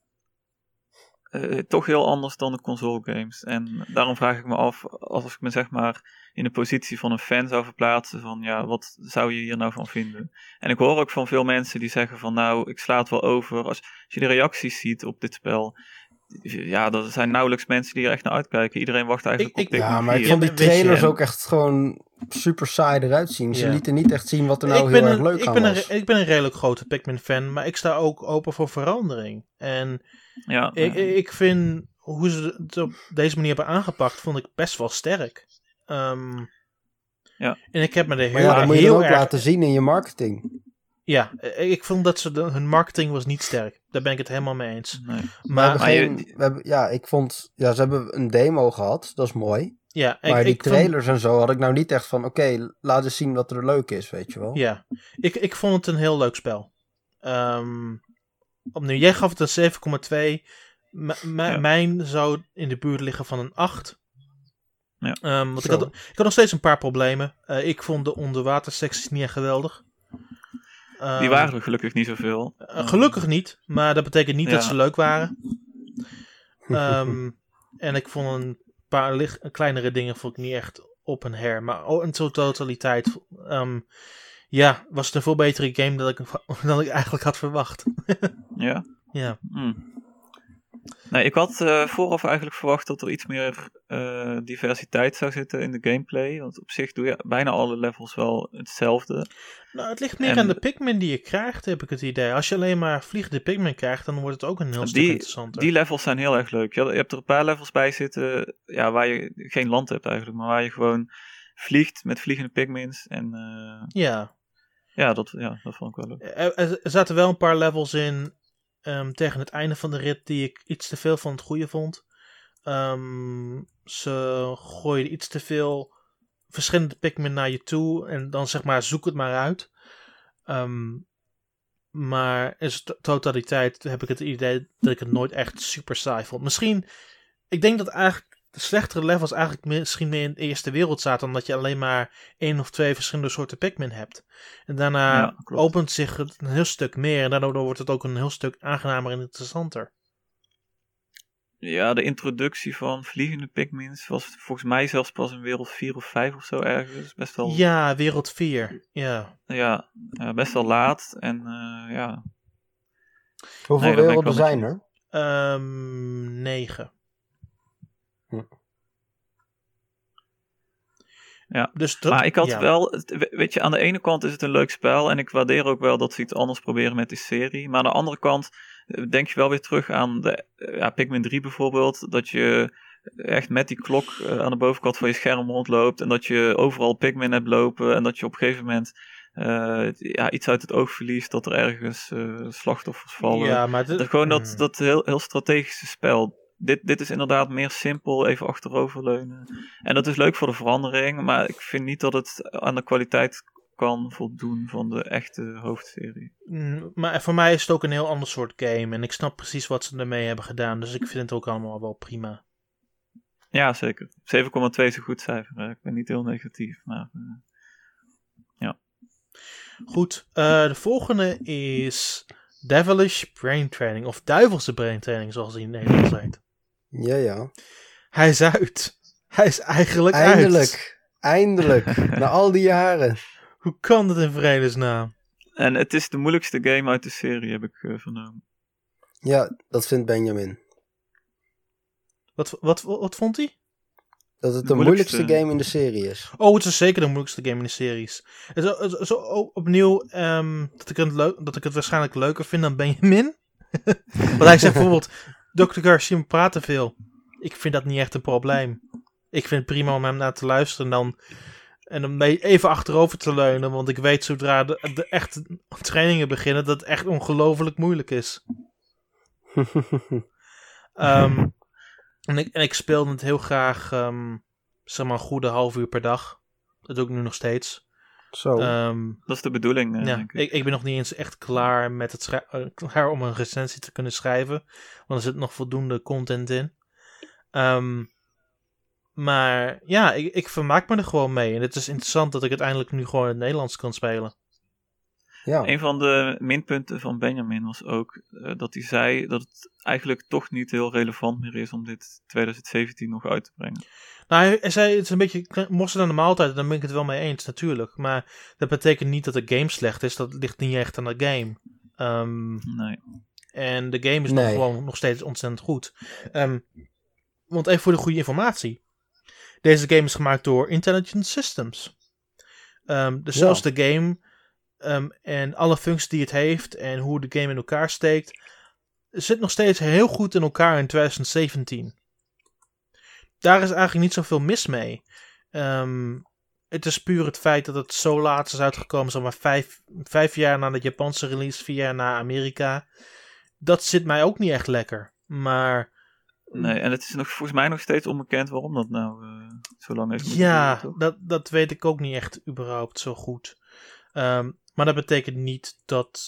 toch heel anders dan de console games. En daarom vraag ik me af, als ik me zeg maar in de positie van een fan zou verplaatsen, van ja, wat zou je hier nou van vinden? En ik hoor ook van veel mensen die zeggen van nou, ik sla het wel over. Als je de reacties ziet op dit spel, ja, er zijn nauwelijks mensen die er echt naar uitkijken. Iedereen wacht eigenlijk op Pikmin 4. Ja, maar ik vond die trailers ook echt gewoon super saai eruit zien. Ze lieten niet echt zien wat er nou heel erg leuk aan was. Ik ben een redelijk grote Pikmin-fan, maar ik sta ook open voor verandering. En ik vind hoe ze het op deze manier hebben aangepakt, vond ik best wel sterk. En ik heb me er heel erg... Maar ja, dat moet je ook laten zien in je marketing. Ja, ik vond dat hun marketing was niet sterk. Daar ben ik het helemaal mee eens. Nee. Ze hebben een demo gehad. Dat is mooi. Ja, maar die trailers en zo had ik nou niet echt van... Oké, laat eens zien wat er leuk is, weet je wel. Ja, ik vond het een heel leuk spel. Opnieuw, jij gaf het een 7,2. Mijn zou in de buurt liggen van een 8. Ja. Want ik had nog steeds een paar problemen. Ik vond de onderwatersecties niet echt geweldig. Die waren er gelukkig niet zoveel. Gelukkig niet, maar dat betekent niet dat ze leuk waren. En ik vond een paar kleinere dingen vond ik niet echt op en her. Maar in zijn totaliteit was het een veel betere game dan ik eigenlijk had verwacht. Ja? Ja. Mm. Nee, ik had vooraf eigenlijk verwacht dat er iets meer diversiteit zou zitten in de gameplay. Want op zich doe je bijna alle levels wel hetzelfde. Nou, het ligt meer aan de Pikmin die je krijgt, heb ik het idee. Als je alleen maar vliegende Pikmin krijgt, dan wordt het ook een heel stuk interessanter. Die levels zijn heel erg leuk. Je hebt er een paar levels bij zitten waar je geen land hebt eigenlijk. Maar waar je gewoon vliegt met vliegende Pikmins. En, dat vond ik wel leuk. Er zaten wel een paar levels in... tegen het einde van de rit die ik iets te veel van het goede vond. Ze gooiden iets te veel verschillende Pikmin naar je toe en dan zeg maar zoek het maar uit. Maar in zijn totaliteit heb ik het idee dat ik het nooit echt super saai vond. Misschien, ik denk dat eigenlijk de slechtere levels eigenlijk misschien meer in de eerste wereld zaten, omdat je alleen maar 1 of 2 verschillende soorten Pikmin hebt. En daarna opent zich het een heel stuk meer en daardoor wordt het ook een heel stuk aangenamer en interessanter. Ja, de introductie van vliegende Pikmins was volgens mij zelfs pas in wereld 4 of 5 of zo ergens. Best wel... Ja, wereld 4. Ja, best wel laat en ja. Hoeveel werelden zijn er? 9. Ja, dus maar ik had wel, weet je, aan de ene kant is het een leuk spel en ik waardeer ook wel dat ze iets anders proberen met die serie, maar aan de andere kant denk je wel weer terug aan de, Pikmin 3 bijvoorbeeld, dat je echt met die klok aan de bovenkant van je scherm rondloopt en dat je overal Pikmin hebt lopen en dat je op een gegeven moment iets uit het oog verliest, dat er ergens slachtoffers vallen. Ja, maar dat gewoon dat heel, heel strategische spel. Dit is inderdaad meer simpel, even achteroverleunen. En dat is leuk voor de verandering, maar ik vind niet dat het aan de kwaliteit kan voldoen van de echte hoofdserie. Maar voor mij is het ook een heel ander soort game en ik snap precies wat ze ermee hebben gedaan, dus ik vind het ook allemaal wel prima. Ja, zeker. 7,2 is een goed cijfer. Ik ben niet heel negatief, maar ja. Goed, de volgende is Devilish Brain Training, of Duivelse Brain Training, zoals hij in Nederland heet. Ja, ja. Hij is uit. Hij is eigenlijk Eindelijk. Na al die jaren. Hoe kan dat in vredesnaam? En het is de moeilijkste game uit de serie, heb ik vernomen. Ja, dat vindt Benjamin. Wat vond hij? Dat het de moeilijkste game in de serie is. Oh, het is zeker de moeilijkste game in de series. En zo opnieuw dat ik het waarschijnlijk leuker vind dan Benjamin. Want hij zegt bijvoorbeeld, Dr. Garcia praat te veel. Ik vind dat niet echt een probleem. Ik vind het prima om hem naar te luisteren en dan even achterover te leunen. Want ik weet zodra de echte trainingen beginnen dat het echt ongelooflijk moeilijk is. En ik speelde het heel graag, zeg maar, een goede half uur per dag. Dat doe ik nu nog steeds. Zo. Dat is de bedoeling. Ik ben nog niet eens echt klaar met het klaar om een recensie te kunnen schrijven. Want er zit nog voldoende content in. Maar ja, ik vermaak me er gewoon mee. En het is interessant dat ik uiteindelijk nu gewoon in het Nederlands kan spelen. Ja. Een van de minpunten van Benjamin was ook dat hij zei dat het eigenlijk toch niet heel relevant meer is om dit 2017 nog uit te brengen. Nou, hij zei het is een beetje morselen aan de maaltijd en daar ben ik het wel mee eens natuurlijk. Maar dat betekent niet dat de game slecht is, dat ligt niet echt aan de game. Nee. En de game is nog steeds ontzettend goed. Want even voor de goede informatie. Deze game is gemaakt door Intelligent Systems. Dus zelfs de game... en alle functies die het heeft en hoe de game in elkaar steekt zit nog steeds heel goed in elkaar in 2017. Daar is eigenlijk niet zoveel mis mee. Het is puur het feit dat het zo laat is uitgekomen, zeg maar 5 jaar na de Japanse release, 4 jaar na Amerika. Dat zit mij ook niet echt lekker, maar... Nee, en het is volgens mij nog steeds onbekend waarom dat nou zo lang heeft moeten duren, toch? Dat weet ik ook niet echt überhaupt zo goed. Maar dat betekent niet dat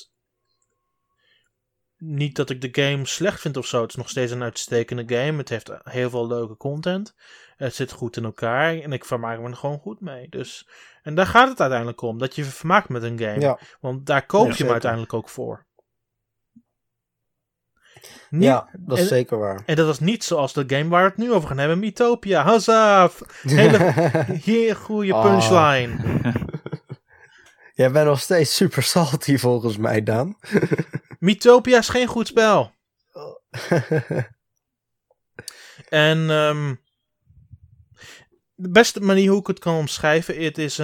ik de game slecht vind of zo. Het is nog steeds een uitstekende game. Het heeft heel veel leuke content. Het zit goed in elkaar. En ik vermaak me er gewoon goed mee. Dus, en daar gaat het uiteindelijk om. Dat je vermaakt met een game. Ja. Want daar koop je hem uiteindelijk ook voor. Dat is zeker waar. En dat was niet zoals de game waar we het nu over gaan hebben. Miitopia, huzzah! Hele goede punchline. Jij bent nog steeds super salty volgens mij, Daan. Miitopia is geen goed spel. En de beste manier hoe ik het kan omschrijven, het is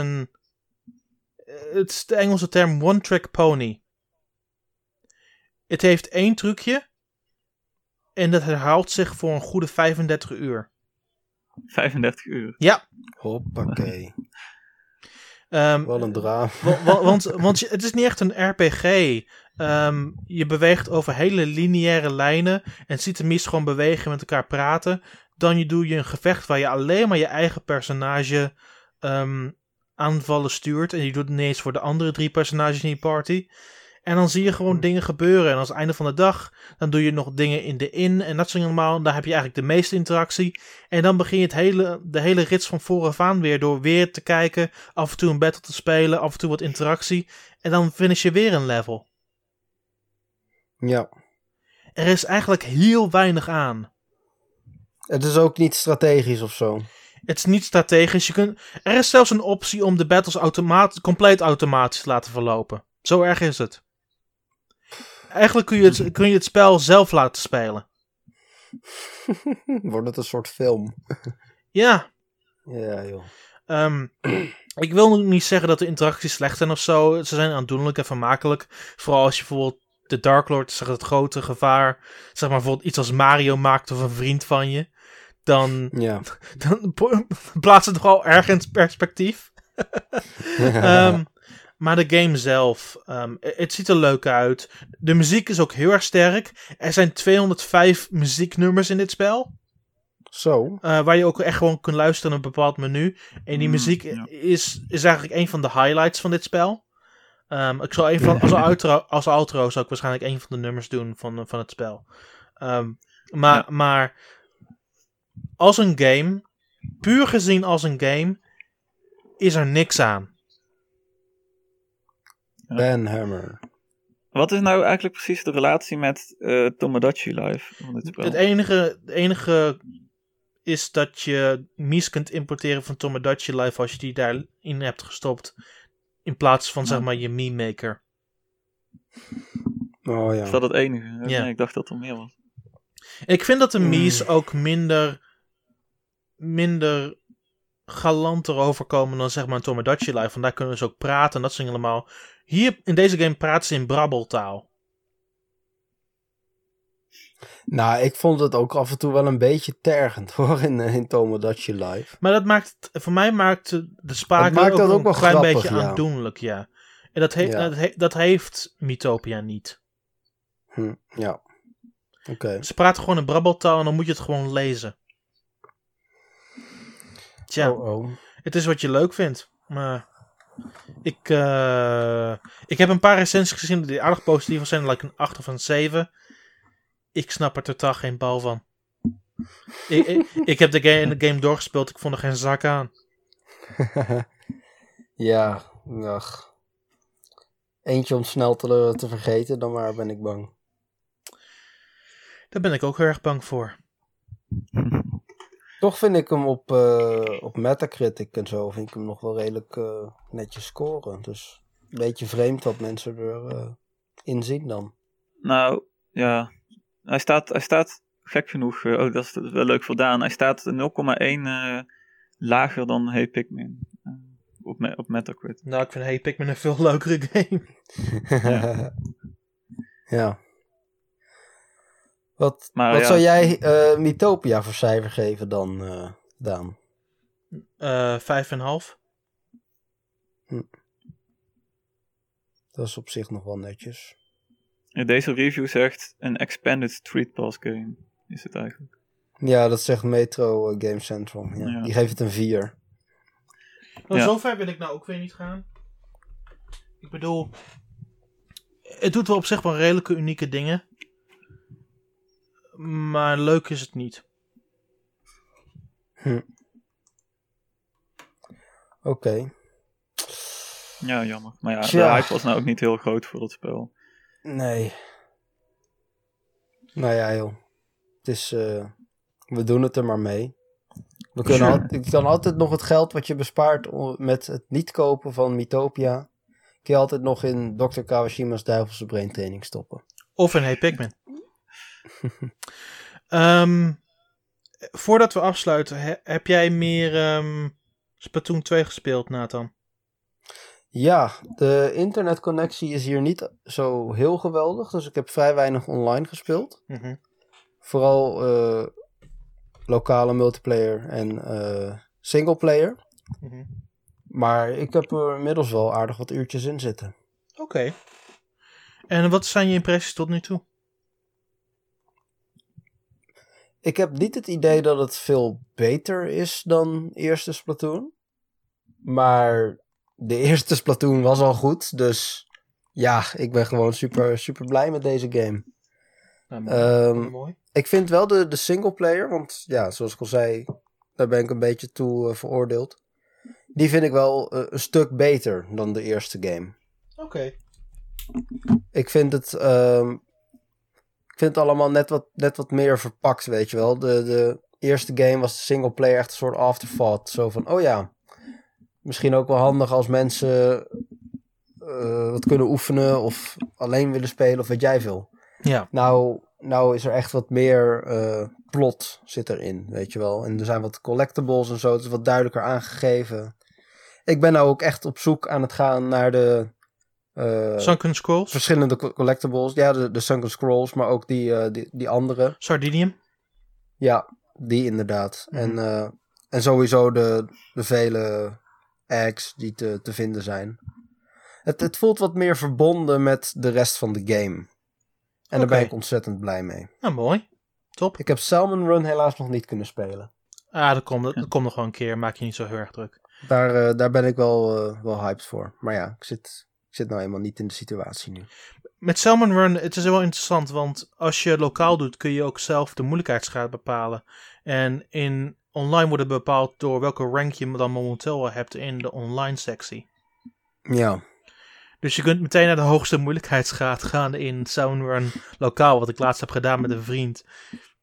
de Engelse term one trick pony. Het heeft 1 trucje en dat herhaalt zich voor een goede 35 uur. 35 uur? Ja. Hoppakee. Wat een drama. Want het is niet echt een RPG. Je beweegt over hele lineaire lijnen. En ziet de mis gewoon bewegen met elkaar praten. Dan doe je een gevecht waar je alleen maar je eigen personage aanvallen stuurt. En je doet het niet eens voor de andere 3 personages in je party. En dan zie je gewoon dingen gebeuren. En als het einde van de dag, dan doe je nog dingen in de in. En dat soort normaal. Daar heb je eigenlijk de meeste interactie. En dan begin je de hele rits van vooraf aan weer. Door weer te kijken. Af en toe een battle te spelen. Af en toe wat interactie. En dan finish je weer een level. Ja. Er is eigenlijk heel weinig aan. Het is ook niet strategisch of zo. Het is niet strategisch. Er is zelfs een optie om de battles compleet automatisch te laten verlopen. Zo erg is het. Eigenlijk kun je het spel zelf laten spelen. Wordt het een soort film? Ja. Ja, joh. Ik wil niet zeggen dat de interacties slecht zijn of zo. Ze zijn aandoenlijk en vermakelijk. Vooral als je bijvoorbeeld de Dark Lord, zeg het grote gevaar, zeg maar bijvoorbeeld iets als Mario maakt of een vriend van je, dan plaatst het toch al erg in perspectief. Maar de game zelf, het ziet er leuk uit. De muziek is ook heel erg sterk. Er zijn 205 muzieknummers in dit spel. Zo. Waar je ook echt gewoon kunt luisteren naar een bepaald menu. En die muziek is eigenlijk een van de highlights van dit spel. Ik zal als outro zou ik waarschijnlijk een van de nummers doen van het spel. Maar als een game, puur gezien als een game, is er niks aan. Ben Hammer. Wat is nou eigenlijk precies de relatie met Tomodachi Life van dit spel? Het enige is dat je Mies kunt importeren van Tomodachi Life als je die daarin hebt gestopt. In plaats van zeg maar je Mii Maker. Oh ja. Is dat het enige? Ja. Nee, ik dacht dat er meer was. Ik vind dat de Mies ook minder galanter overkomen dan zeg maar een Tomodachi Life. Vandaar kunnen ze ook praten en dat soort dingen allemaal. Hier in deze game praten ze in brabbeltaal. Nou, ik vond het ook af en toe wel een beetje tergend hoor in Tomodachi Life. Maar dat maakt de spaak ook wel een klein beetje aandoenlijk, ja. En dat heeft Miitopia niet. Ja. Okay. Ze praten gewoon in brabbeltaal en dan moet je het gewoon lezen. Tja, het is wat je leuk vindt, maar... Ik heb een paar recensies gezien die aardig positief zijn, like een 8 of een 7. Ik snap er totaal geen bal van. Ik heb de game doorgespeeld, ik vond er geen zak aan. Ja, ach. Eentje om snel te vergeten, dan maar ben ik bang. Daar ben ik ook heel erg bang voor. Toch vind ik hem op Metacritic en zo, vind ik hem nog wel redelijk netjes scoren. Dus een beetje vreemd wat mensen erin zien dan. Nou, ja. Hij staat gek genoeg, dat is wel leuk voor Daan. Hij staat 0,1 lager dan Hey Pikmin op Metacritic. Nou, ik vind Hey Pikmin een veel leukere game. Ja. Ja. Wat zou jij Miitopia voor cijfer geven dan, Daan? 5,5. Dat is op zich nog wel netjes. Ja, deze review zegt een expanded Street Pass game, is het eigenlijk. Ja, dat zegt Metro Game Central. Ja. Ja. Die geeft het een 4. Nou, ja. Zover wil ik nou ook weer niet gaan. Ik bedoel, het doet wel op zich wel redelijke unieke dingen. Maar leuk is het niet. Oké. Ja, jammer. Maar ja, de hype was nou ook niet heel groot voor dat spel. Nee. Nou ja, joh. Het is... we doen het er maar mee. Je kan altijd nog het geld wat je bespaart met het niet kopen van Miitopia, kun je altijd nog in Dr. Kawashima's duivelse braintraining stoppen. Of in Hey Pikmin. Voordat we afsluiten, heb jij meer Splatoon 2 gespeeld, Nathan? Ja, de internetconnectie is hier niet zo heel geweldig, dus ik heb vrij weinig online gespeeld. Mm-hmm. Vooral lokale multiplayer en singleplayer. Mm-hmm. Maar ik heb er inmiddels wel aardig wat uurtjes in zitten. Oké. En wat zijn je impressies tot nu toe? Ik heb niet het idee dat het veel beter is dan eerste Splatoon. Maar de eerste Splatoon was al goed. Dus ja, ik ben gewoon super, super blij met deze game. Nou, mooi. Ik vind wel de singleplayer, want ja, zoals ik al zei, daar ben ik een beetje toe veroordeeld. Die vind ik wel een stuk beter dan de eerste game. Oké. Ik vind het... Ik vind het allemaal net wat meer verpakt, weet je wel. De eerste game was de singleplayer echt een soort afterthought. Zo van, oh ja, misschien ook wel handig als mensen wat kunnen oefenen of alleen willen spelen of weet jij veel. Ja. Nou is er echt wat meer plot zit erin, weet je wel. En er zijn wat collectibles en zo, het is wat duidelijker aangegeven. Ik ben nou ook echt op zoek aan het gaan naar de... Sunken Scrolls? Verschillende collectibles. Ja, de Sunken Scrolls, maar ook die andere. Sardinium? Ja, die inderdaad. Mm-hmm. En sowieso de vele eggs die te vinden zijn. Het voelt wat meer verbonden met de rest van de game. En daar ben ik ontzettend blij mee. Nou, mooi. Top. Ik heb Salmon Run helaas nog niet kunnen spelen. Ah, dat komt nog wel een keer. Maak je niet zo heel erg druk. Daar ben ik wel hyped voor. Maar ja, ik zit nou eenmaal niet in de situatie nu. Met Salmon Run, het is wel interessant, want als je lokaal doet, kun je ook zelf de moeilijkheidsgraad bepalen. En in online wordt het bepaald door welke rank je dan momenteel hebt in de online sectie. Ja. Dus je kunt meteen naar de hoogste moeilijkheidsgraad gaan in Salmon Run lokaal, wat ik laatst heb gedaan met een vriend.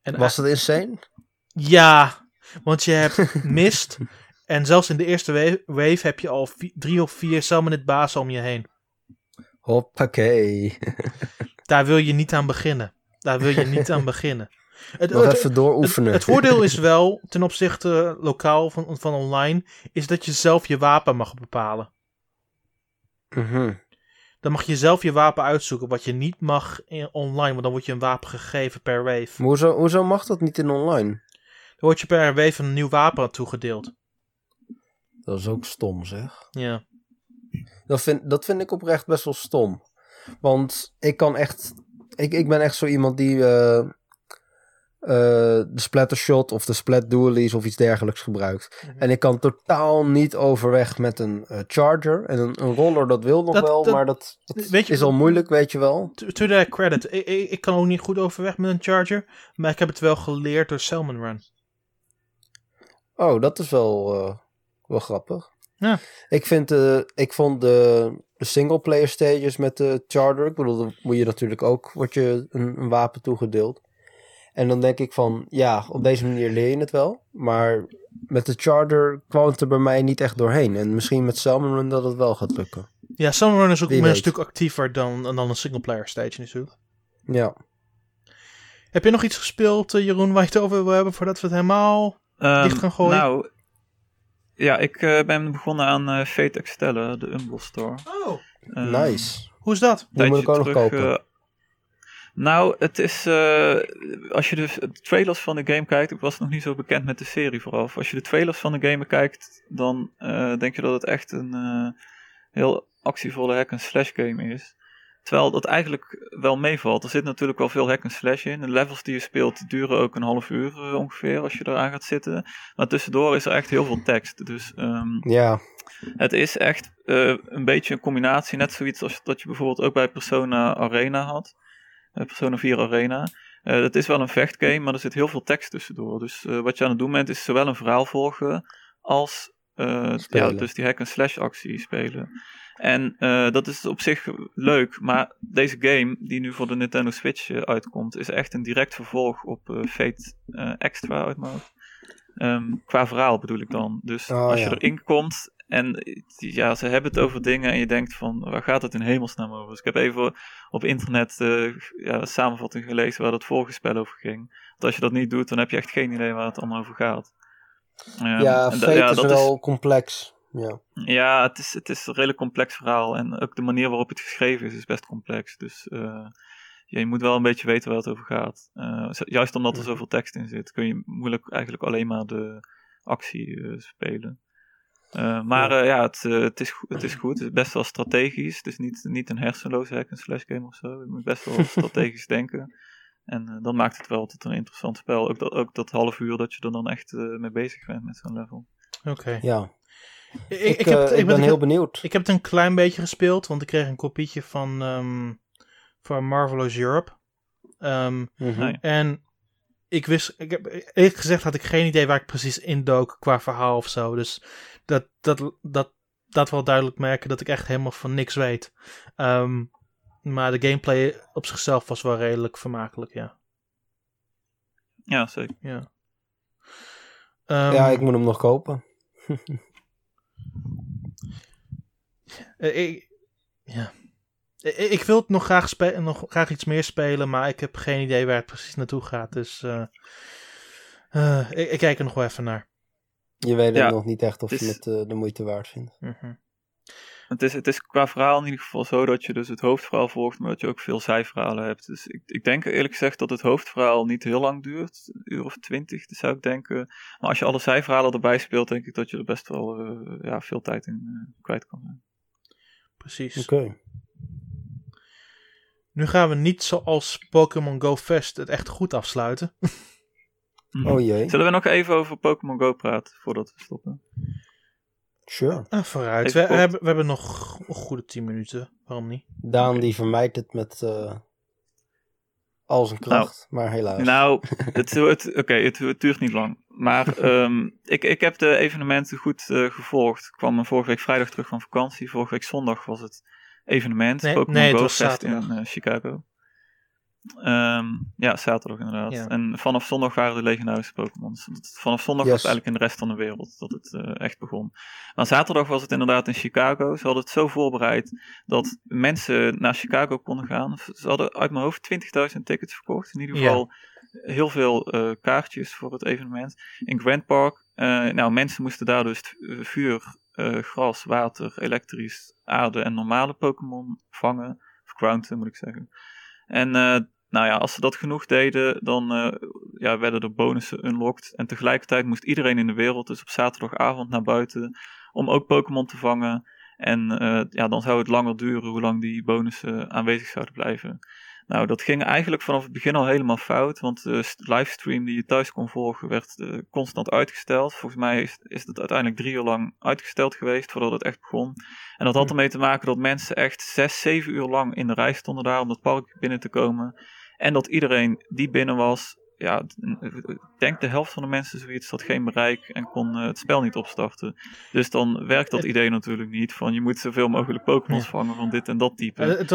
En was dat insane? Ja, want je hebt mist. En zelfs in de eerste wave heb je al 3 of 4 Salmonid bazen om je heen. Hoppakee. Daar wil je niet aan beginnen. Nog even dooroefenen. Het voordeel is wel, ten opzichte lokaal van online, is dat je zelf je wapen mag bepalen. Mm-hmm. Dan mag je zelf je wapen uitzoeken, wat je niet mag in online, want dan wordt je een wapen gegeven per wave. Maar hoezo mag dat niet in online? Dan word je per wave een nieuw wapen toegedeeld. Dat is ook stom, zeg. Ja. Dat vind ik oprecht best wel stom. Want ik ben echt zo iemand die de splattershot of de splat dualies of iets dergelijks gebruikt. Mm-hmm. En ik kan totaal niet overweg met een charger. En een roller, dat wil nog dat is al moeilijk, weet je wel. To that credit. Ik kan ook niet goed overweg met een charger. Maar ik heb het wel geleerd door Salmon Run. Oh, dat is wel grappig. Ja. Ik vond de singleplayer stages met de charger. Ik bedoel, dan moet je natuurlijk ook, word je een wapen toegedeeld. En dan denk ik van, ja, op deze manier leer je het wel. Maar met de charger kwam het er bij mij niet echt doorheen. En misschien met Salmon Run dat het wel gaat lukken. Ja, Salmon Run is ook een stuk actiever dan een singleplayer stage natuurlijk. Ja. Heb je nog iets gespeeld, Jeroen, waar je het over wil hebben voordat we het helemaal dicht gaan gooien? Nou, ja, ik ben begonnen aan Fate Extella, de Humble Store. Oh, nice. Hoe is dat? Hoe moet ik ook nog kopen? Nou, het is, als je de trailers van de game kijkt, ik was nog niet zo bekend met de serie vooraf. Als je de trailers van de game kijkt, dan denk je dat het echt een heel actievolle hack-and-slash game is. Terwijl dat eigenlijk wel meevalt. Er zit natuurlijk wel veel hack-and-slash in. De levels die je speelt duren ook een half uur ongeveer, als je eraan gaat zitten. Maar tussendoor is er echt heel veel tekst. Dus het is echt een beetje een combinatie. Net zoiets als dat je bijvoorbeeld ook bij Persona Arena had. Persona 4 Arena. Het is wel een vechtgame, maar er zit heel veel tekst tussendoor. Dus wat je aan het doen bent, is zowel een verhaal volgen als dus die hack-and-slash actie spelen. En dat is op zich leuk, maar deze game die nu voor de Nintendo Switch uitkomt, is echt een direct vervolg op Fate Extra uit mijn hoofd. Qua verhaal bedoel ik dan. Dus als je erin komt en ja, ze hebben het over dingen en je denkt van, waar gaat het in hemelsnaam over? Dus ik heb even op internet een samenvatting gelezen waar dat vorige spel over ging. Want als je dat niet doet, dan heb je echt geen idee waar het allemaal over gaat. Fate is wel complex. Ja, het is een redelijk complex verhaal. En ook de manier waarop het geschreven is best complex. Dus je moet wel een beetje weten waar het over gaat. Juist omdat er zoveel tekst in zit, kun je moeilijk eigenlijk alleen maar de actie spelen. Het is goed. Het is best wel strategisch. Het is niet een hersenloze hack-and-slash game of zo. Je moet best wel strategisch denken. En dat maakt het wel tot een interessant spel. Ook dat half uur dat je er dan echt mee bezig bent met zo'n level. Oké. Ja. Ik ben heel benieuwd. Ik heb het een klein beetje gespeeld, want ik kreeg een kopietje van Marvelous Europe. En eerlijk gezegd had ik geen idee waar ik precies indook qua verhaal of zo. Dus dat wel duidelijk merken dat ik echt helemaal van niks weet. Maar de gameplay op zichzelf was wel redelijk vermakelijk, ja. Ja, zeker. Ja, ik moet hem nog kopen. Ik wil het nog graag, iets meer spelen, maar ik heb geen idee waar het precies naartoe gaat. Dus ik kijk er nog wel even naar. Je weet het nog niet echt of je het de moeite waard vindt. Uh-huh. Het is qua verhaal in ieder geval zo dat je dus het hoofdverhaal volgt, maar dat je ook veel zijverhalen hebt. Dus ik denk eerlijk gezegd dat het hoofdverhaal niet heel lang duurt. Een uur of 20, dat zou ik denken. Maar als je alle zijverhalen erbij speelt, denk ik dat je er best wel veel tijd in kwijt kan zijn. Precies. Oké. Nu gaan we niet zoals Pokémon Go Fest het echt goed afsluiten. Oh jee. Zullen we nog even over Pokémon Go praten voordat we stoppen? Sure. Vooruit. We hebben nog een goede 10 minuten. Waarom niet? Daan die vermijdt het met al zijn kracht, maar helaas. Nou, het duurt niet lang. Maar ik heb de evenementen goed gevolgd. Ik kwam vorige week vrijdag terug van vakantie. Vorige week zondag was het evenement. Pokémon Go Fest in Chicago. Zaterdag inderdaad. Ja. En vanaf zondag waren de legendarische Pokémons. Vanaf zondag was het eigenlijk in de rest van de wereld dat het echt begon. Maar zaterdag was het inderdaad in Chicago. Ze hadden het zo voorbereid dat mensen naar Chicago konden gaan. Ze hadden uit mijn hoofd 20.000 tickets verkocht. In ieder geval heel veel kaartjes voor het evenement. In Grand Park, mensen moesten daar dus vuur, gras, water, elektrisch, aarde en normale Pokémon vangen. Of grounden moet ik zeggen. En als ze dat genoeg deden, dan werden er bonussen unlocked. En tegelijkertijd moest iedereen in de wereld dus op zaterdagavond naar buiten om ook Pokémon te vangen. En dan zou het langer duren hoe lang die bonussen aanwezig zouden blijven. Nou, dat ging eigenlijk vanaf het begin al helemaal fout, want de livestream die je thuis kon volgen werd constant uitgesteld. Volgens mij is dat uiteindelijk 3 uur lang uitgesteld geweest voordat het echt begon. En dat had ermee te maken dat mensen echt 6-7 uur lang in de rij stonden daar om dat park binnen te komen. En dat iedereen die binnen was, ja, ik denk de helft van de mensen zoiets had geen bereik en kon het spel niet opstarten. Dus dan werkt dat idee natuurlijk niet van je moet zoveel mogelijk Pokémon vangen van dit en dat type. Het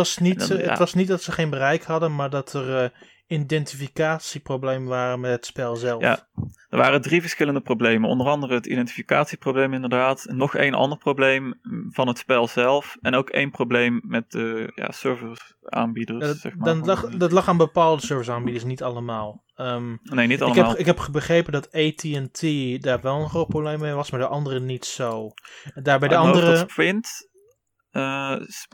was niet dat ze geen bereik hadden, maar dat er identificatieproblemen waren met het spel zelf. Ja, er waren 3 verschillende problemen. Onder andere het identificatieprobleem inderdaad. Nog 1 ander probleem van het spel zelf. En ook 1 probleem met de serveraanbieders. Dat lag aan bepaalde serveraanbieders, niet allemaal. Nee, niet allemaal. Ik heb begrepen dat AT&T daar wel een groot probleem mee was, maar de andere niet zo. Daar bij de andere...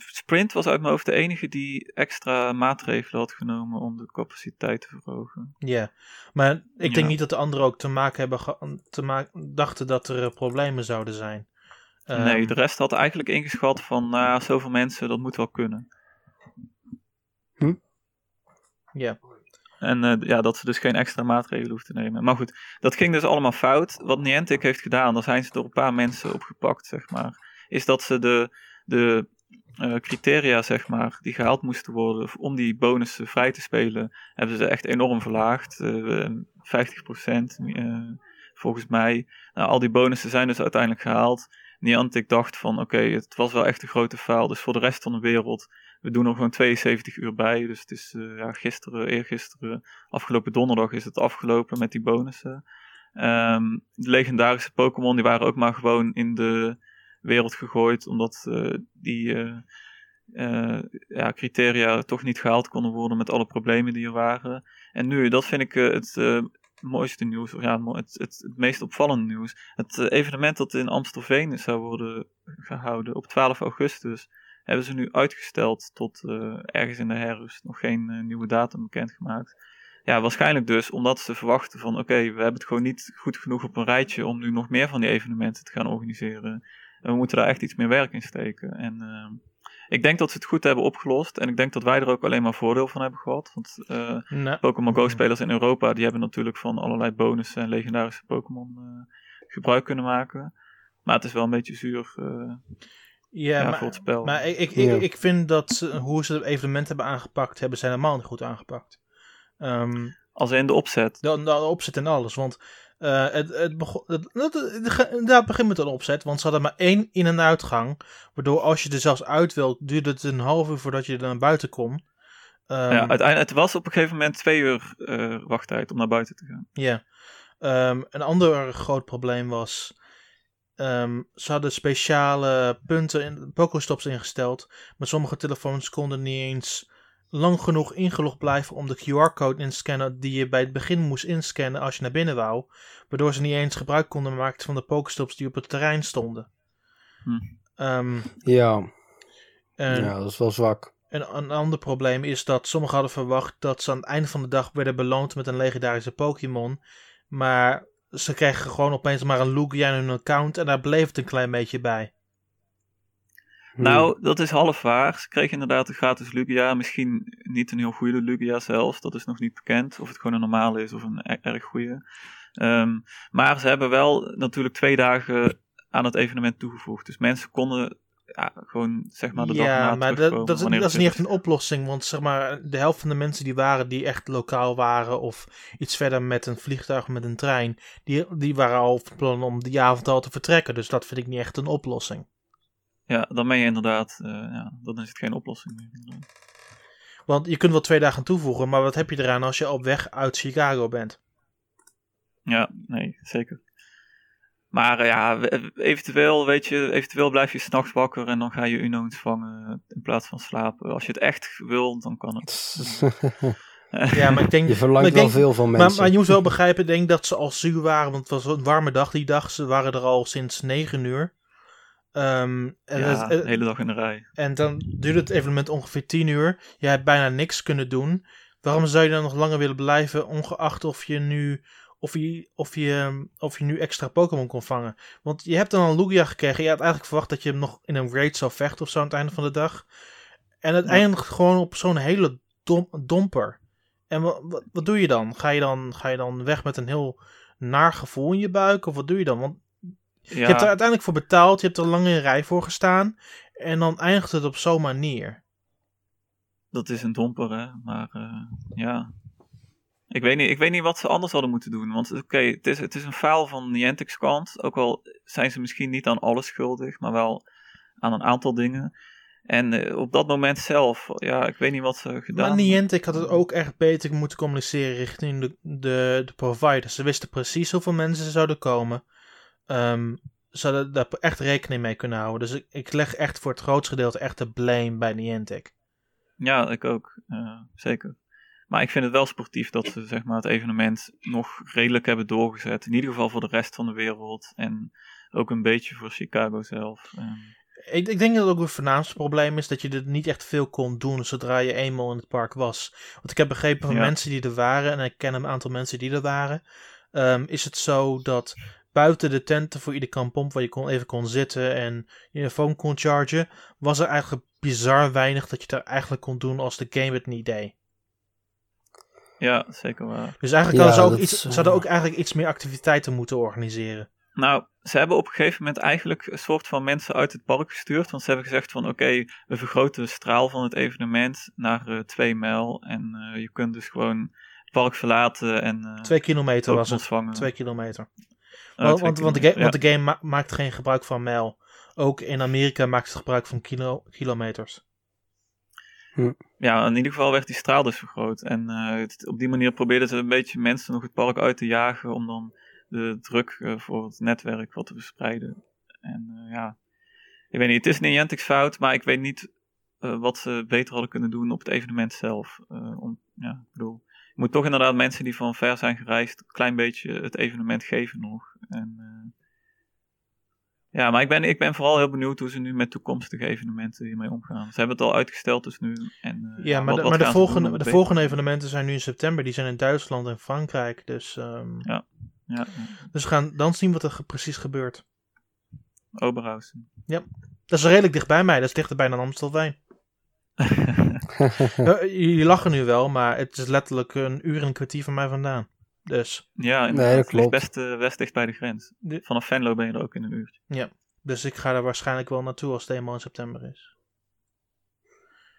Sprint was uit mijn hoofd de enige die extra maatregelen had genomen om de capaciteit te verhogen. Yeah. Maar ik denk niet dat de anderen ook dachten dat er problemen zouden zijn. Nee, de rest had eigenlijk ingeschat van zoveel mensen, dat moet wel kunnen. Ja. Yeah. En dat ze dus geen extra maatregelen hoeft te nemen. Maar goed, dat ging dus allemaal fout. Wat Niantic heeft gedaan, daar zijn ze door een paar mensen opgepakt, zeg maar, is dat ze de criteria, zeg maar, die gehaald moesten worden om die bonussen vrij te spelen, hebben ze echt enorm verlaagd. 50% volgens mij. Nou, al die bonussen zijn dus uiteindelijk gehaald. Niantic dacht van oké, het was wel echt een grote faal, dus voor de rest van de wereld, we doen er gewoon 72 uur bij. Dus het is eergisteren, afgelopen donderdag is het afgelopen met die bonussen. De legendarische Pokémon, die waren ook maar gewoon in de wereld gegooid, omdat die criteria toch niet gehaald konden worden met alle problemen die er waren. En nu, dat vind ik het mooiste nieuws, of het meest opvallende nieuws. Het evenement dat in Amstelveen zou worden gehouden op 12 augustus, hebben ze nu uitgesteld tot ergens in de herfst, nog geen nieuwe datum bekendgemaakt. Ja, waarschijnlijk dus omdat ze verwachten van oké, we hebben het gewoon niet goed genoeg op een rijtje om nu nog meer van die evenementen te gaan organiseren. We moeten daar echt iets meer werk in steken. En ik denk dat ze het goed hebben opgelost. En ik denk dat wij er ook alleen maar voordeel van hebben gehad. Want Pokémon Go-spelers in Europa, die hebben natuurlijk van allerlei bonussen en legendarische Pokémon gebruik kunnen maken. Maar het is wel een beetje zuur voor het spel. Maar ik vind dat hoe ze het evenement hebben aangepakt, hebben ze helemaal niet goed aangepakt. Als in de opzet. De opzet en alles, want het begint met een opzet, want ze hadden maar 1 in- en uitgang, waardoor als je er zelfs uit wilt, duurde het een half uur voordat je er naar buiten kon. Uiteindelijk, het was op een gegeven moment 2 uur wachttijd om naar buiten te gaan. Ja. Yeah. Een ander groot probleem was, ze hadden speciale punten, Pokéstops ingesteld, maar sommige telefoons konden niet eens lang genoeg ingelogd blijven om de QR-code in te scannen die je bij het begin moest inscannen als je naar binnen wou, waardoor ze niet eens gebruik konden maken van de Pokéstops die op het terrein stonden. Dat is wel zwak. Een ander probleem is dat sommigen hadden verwacht dat ze aan het einde van de dag werden beloond met een legendarische Pokémon, maar ze kregen gewoon opeens maar een Lugia in hun account en daar bleef het een klein beetje bij. Nou, dat is half waar. Ze kregen inderdaad een gratis Lugia. Misschien niet een heel goede Lugia zelf. Dat is nog niet bekend. Of het gewoon een normale is of een erg goede. Maar ze hebben wel natuurlijk 2 dagen aan het evenement toegevoegd. Dus mensen konden gewoon zeg maar de dag na terugkomen. Dat is niet echt een oplossing. Want zeg maar, de helft van de mensen die echt lokaal waren of iets verder met een vliegtuig of met een trein, die waren al van plan om die avond al te vertrekken. Dus dat vind ik niet echt een oplossing. Ja, dan ben je inderdaad, dan is het geen oplossing meer. Want je kunt wel 2 dagen toevoegen, maar wat heb je eraan als je op weg uit Chicago bent? Ja, nee, zeker. Maar eventueel blijf je 's nachts wakker en dan ga je Uno's vangen in plaats van slapen. Als je het echt wil, dan kan het. Ja, maar ik denk, je verlangt wel veel van mensen. Maar je moet wel begrijpen, ik denk dat ze al zuur waren, want het was een warme dag die dag. Ze waren er al sinds 9 uur. De hele dag in de rij. En dan duurde het evenement ongeveer 10 uur. Je hebt bijna niks kunnen doen. Waarom zou je dan nog langer willen blijven, ongeacht of je nu extra Pokémon kon vangen? Want je hebt dan een Lugia gekregen. Je had eigenlijk verwacht dat je hem nog in een raid zou vechten of zo aan het einde van de dag. En het eindigt gewoon op zo'n hele domper. En wat doe je dan? Ga je dan weg met een heel naar gevoel in je buik? Of wat doe je dan? Want je hebt er uiteindelijk voor betaald. Je hebt er lang in een rij voor gestaan. En dan eindigt het op zo'n manier. Dat is een domper, hè. Maar ja... Ik weet niet wat ze anders hadden moeten doen. Want oké, het is een faal van Niantic's kant. Ook al zijn ze misschien niet aan alles schuldig, maar wel aan een aantal dingen. En op dat moment zelf, ja, ik weet niet wat ze gedaan hebben. Maar Niantic had het ook echt beter moeten communiceren richting de providers. Ze wisten precies hoeveel mensen er zouden komen. Ze hadden daar echt rekening mee kunnen houden. Dus ik leg echt voor het grootste gedeelte echt de blame bij Niantic. Ja, ik ook. Zeker. Maar ik vind het wel sportief dat ze zeg maar, het evenement nog redelijk hebben doorgezet. In ieder geval voor de rest van de wereld. En ook een beetje voor Chicago zelf. Ik denk dat het ook het voornaamste probleem is dat je er niet echt veel kon doen zodra je eenmaal in het park was. Want ik heb begrepen van mensen die er waren, en ik ken een aantal mensen die er waren, is het zo dat buiten de tenten voor ieder kampomp waar je even kon zitten en je phone kon chargen, was er eigenlijk bizar weinig dat je daar eigenlijk kon doen als de game het niet deed. Ja, zeker waar. Dus eigenlijk zouden ook eigenlijk iets meer activiteiten moeten organiseren. Nou, ze hebben op een gegeven moment eigenlijk een soort van mensen uit het park gestuurd. Want ze hebben gezegd van oké, we vergroten de straal van het evenement naar 2 mijl. En je kunt dus gewoon het park verlaten en 2 kilometer was het. Ontvangen. 2 kilometer. Want de game maakt geen gebruik van mijl. Ook in Amerika maakt het gebruik van kilometers. Ja, in ieder geval werd die straal dus vergroot. En op die manier probeerden ze een beetje mensen nog het park uit te jagen om dan de druk voor het netwerk wat te verspreiden. En ja, ik weet niet, het is Niantic's fout, maar ik weet niet wat ze beter hadden kunnen doen op het evenement zelf. Ik bedoel, je moet toch inderdaad mensen die van ver zijn gereisd een klein beetje het evenement geven nog. En ja, maar ik ben vooral heel benieuwd hoe ze nu met toekomstige evenementen hiermee omgaan. Ze hebben het al uitgesteld dus nu. En, ja, maar de volgende evenementen zijn nu in september. Die zijn in Duitsland en Frankrijk. Dus, ja. Dus we gaan dan zien wat er precies gebeurt. Oberhausen. Ja, dat is redelijk dicht bij mij. Dat is dichterbij dan Amstelveen. Jullie lachen nu wel, maar het is letterlijk een uur en een kwartier van mij vandaan. Dus. Ja, dat klopt. Het ligt best dicht bij de grens. Vanaf Venlo ben je er ook in een uurtje. Ja, dus ik ga er waarschijnlijk wel naartoe als het eenmaal in september is.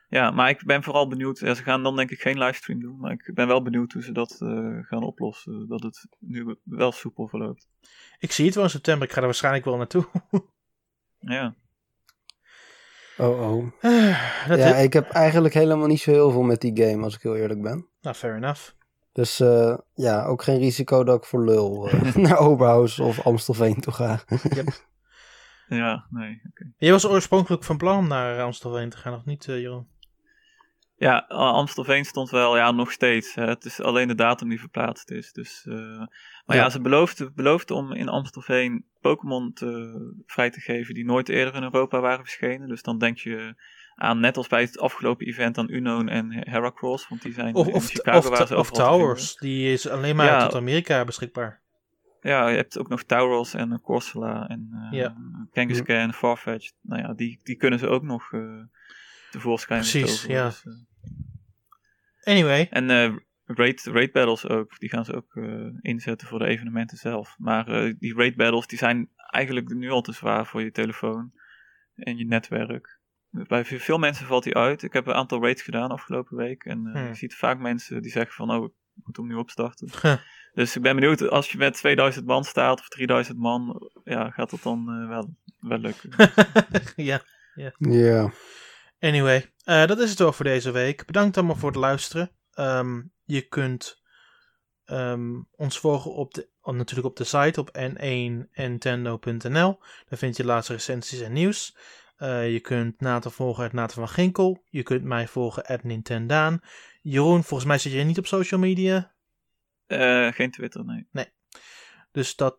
Ja, maar ik ben vooral benieuwd. Ja, ze gaan dan denk ik geen livestream doen, maar ik ben wel benieuwd hoe ze dat gaan oplossen. Dat het nu wel soepel verloopt. Ik zie het wel in september, ik ga er waarschijnlijk wel naartoe. Ja. Oh. Ik heb eigenlijk helemaal niet zo heel veel met die game, als ik heel eerlijk ben. Nou, fair enough. Dus ja, ook geen risico dat ik voor lul naar Oberhaus of Amstelveen toe ga. Yep. Ja, nee. Okay. Je was oorspronkelijk van plan om naar Amstelveen te gaan, of niet, Jeroen? Ja, Amstelveen stond wel, ja, nog steeds. Hè. Het is alleen de datum die verplaatst is. Dus, maar ja, ze beloofde om in Amstelveen Pokémon vrij te geven die nooit eerder in Europa waren verschenen. Dus dan denk je aan, net als bij het afgelopen event, aan Unown en Heracross, want die zijn in Chicago waar ze of Towers, die is alleen maar tot Amerika beschikbaar. Ja, je hebt ook nog Tauros en Corsola en Kangaskhan en Farfetch'd. Nou ja, die kunnen ze ook nog tevoorschijn. Precies, ja. Dus, anyway. En raid battles ook, die gaan ze ook inzetten voor de evenementen zelf. Maar die raid battles, die zijn eigenlijk nu al te zwaar voor je telefoon en je netwerk. Bij veel mensen valt die uit. Ik heb een aantal raids gedaan afgelopen week. En je ziet vaak mensen die zeggen van, oh, ik moet hem nu opstarten. Huh. Dus ik ben benieuwd, als je met 2000 man staat of 3000 man, ja, gaat dat dan wel lukken. Ja. Anyway, dat is het wel voor deze week. Bedankt allemaal voor het luisteren. Je kunt ons volgen natuurlijk op de site op n1nintendo.nl. Daar vind je laatste recensies en nieuws. Je kunt Nathan volgen @ Nathan van Ginkel. Je kunt mij volgen @ Nintendaan. Jeroen, volgens mij zit je niet op social media? Geen Twitter, nee. Dus dat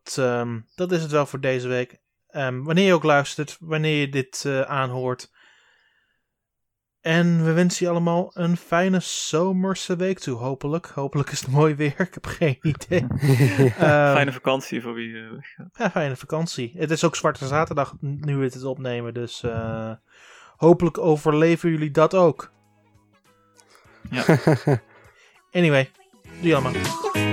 is het wel voor deze week. Wanneer je ook luistert, wanneer je dit aanhoort. En we wensen je allemaal een fijne zomerse week toe, hopelijk. Hopelijk is het mooi weer, ik heb geen idee. Fijne vakantie voor wie weggaat. Ja, fijne vakantie. Het is ook Zwarte Zaterdag nu we dit opnemen, dus hopelijk overleven jullie dat ook. Ja. Anyway, doei allemaal.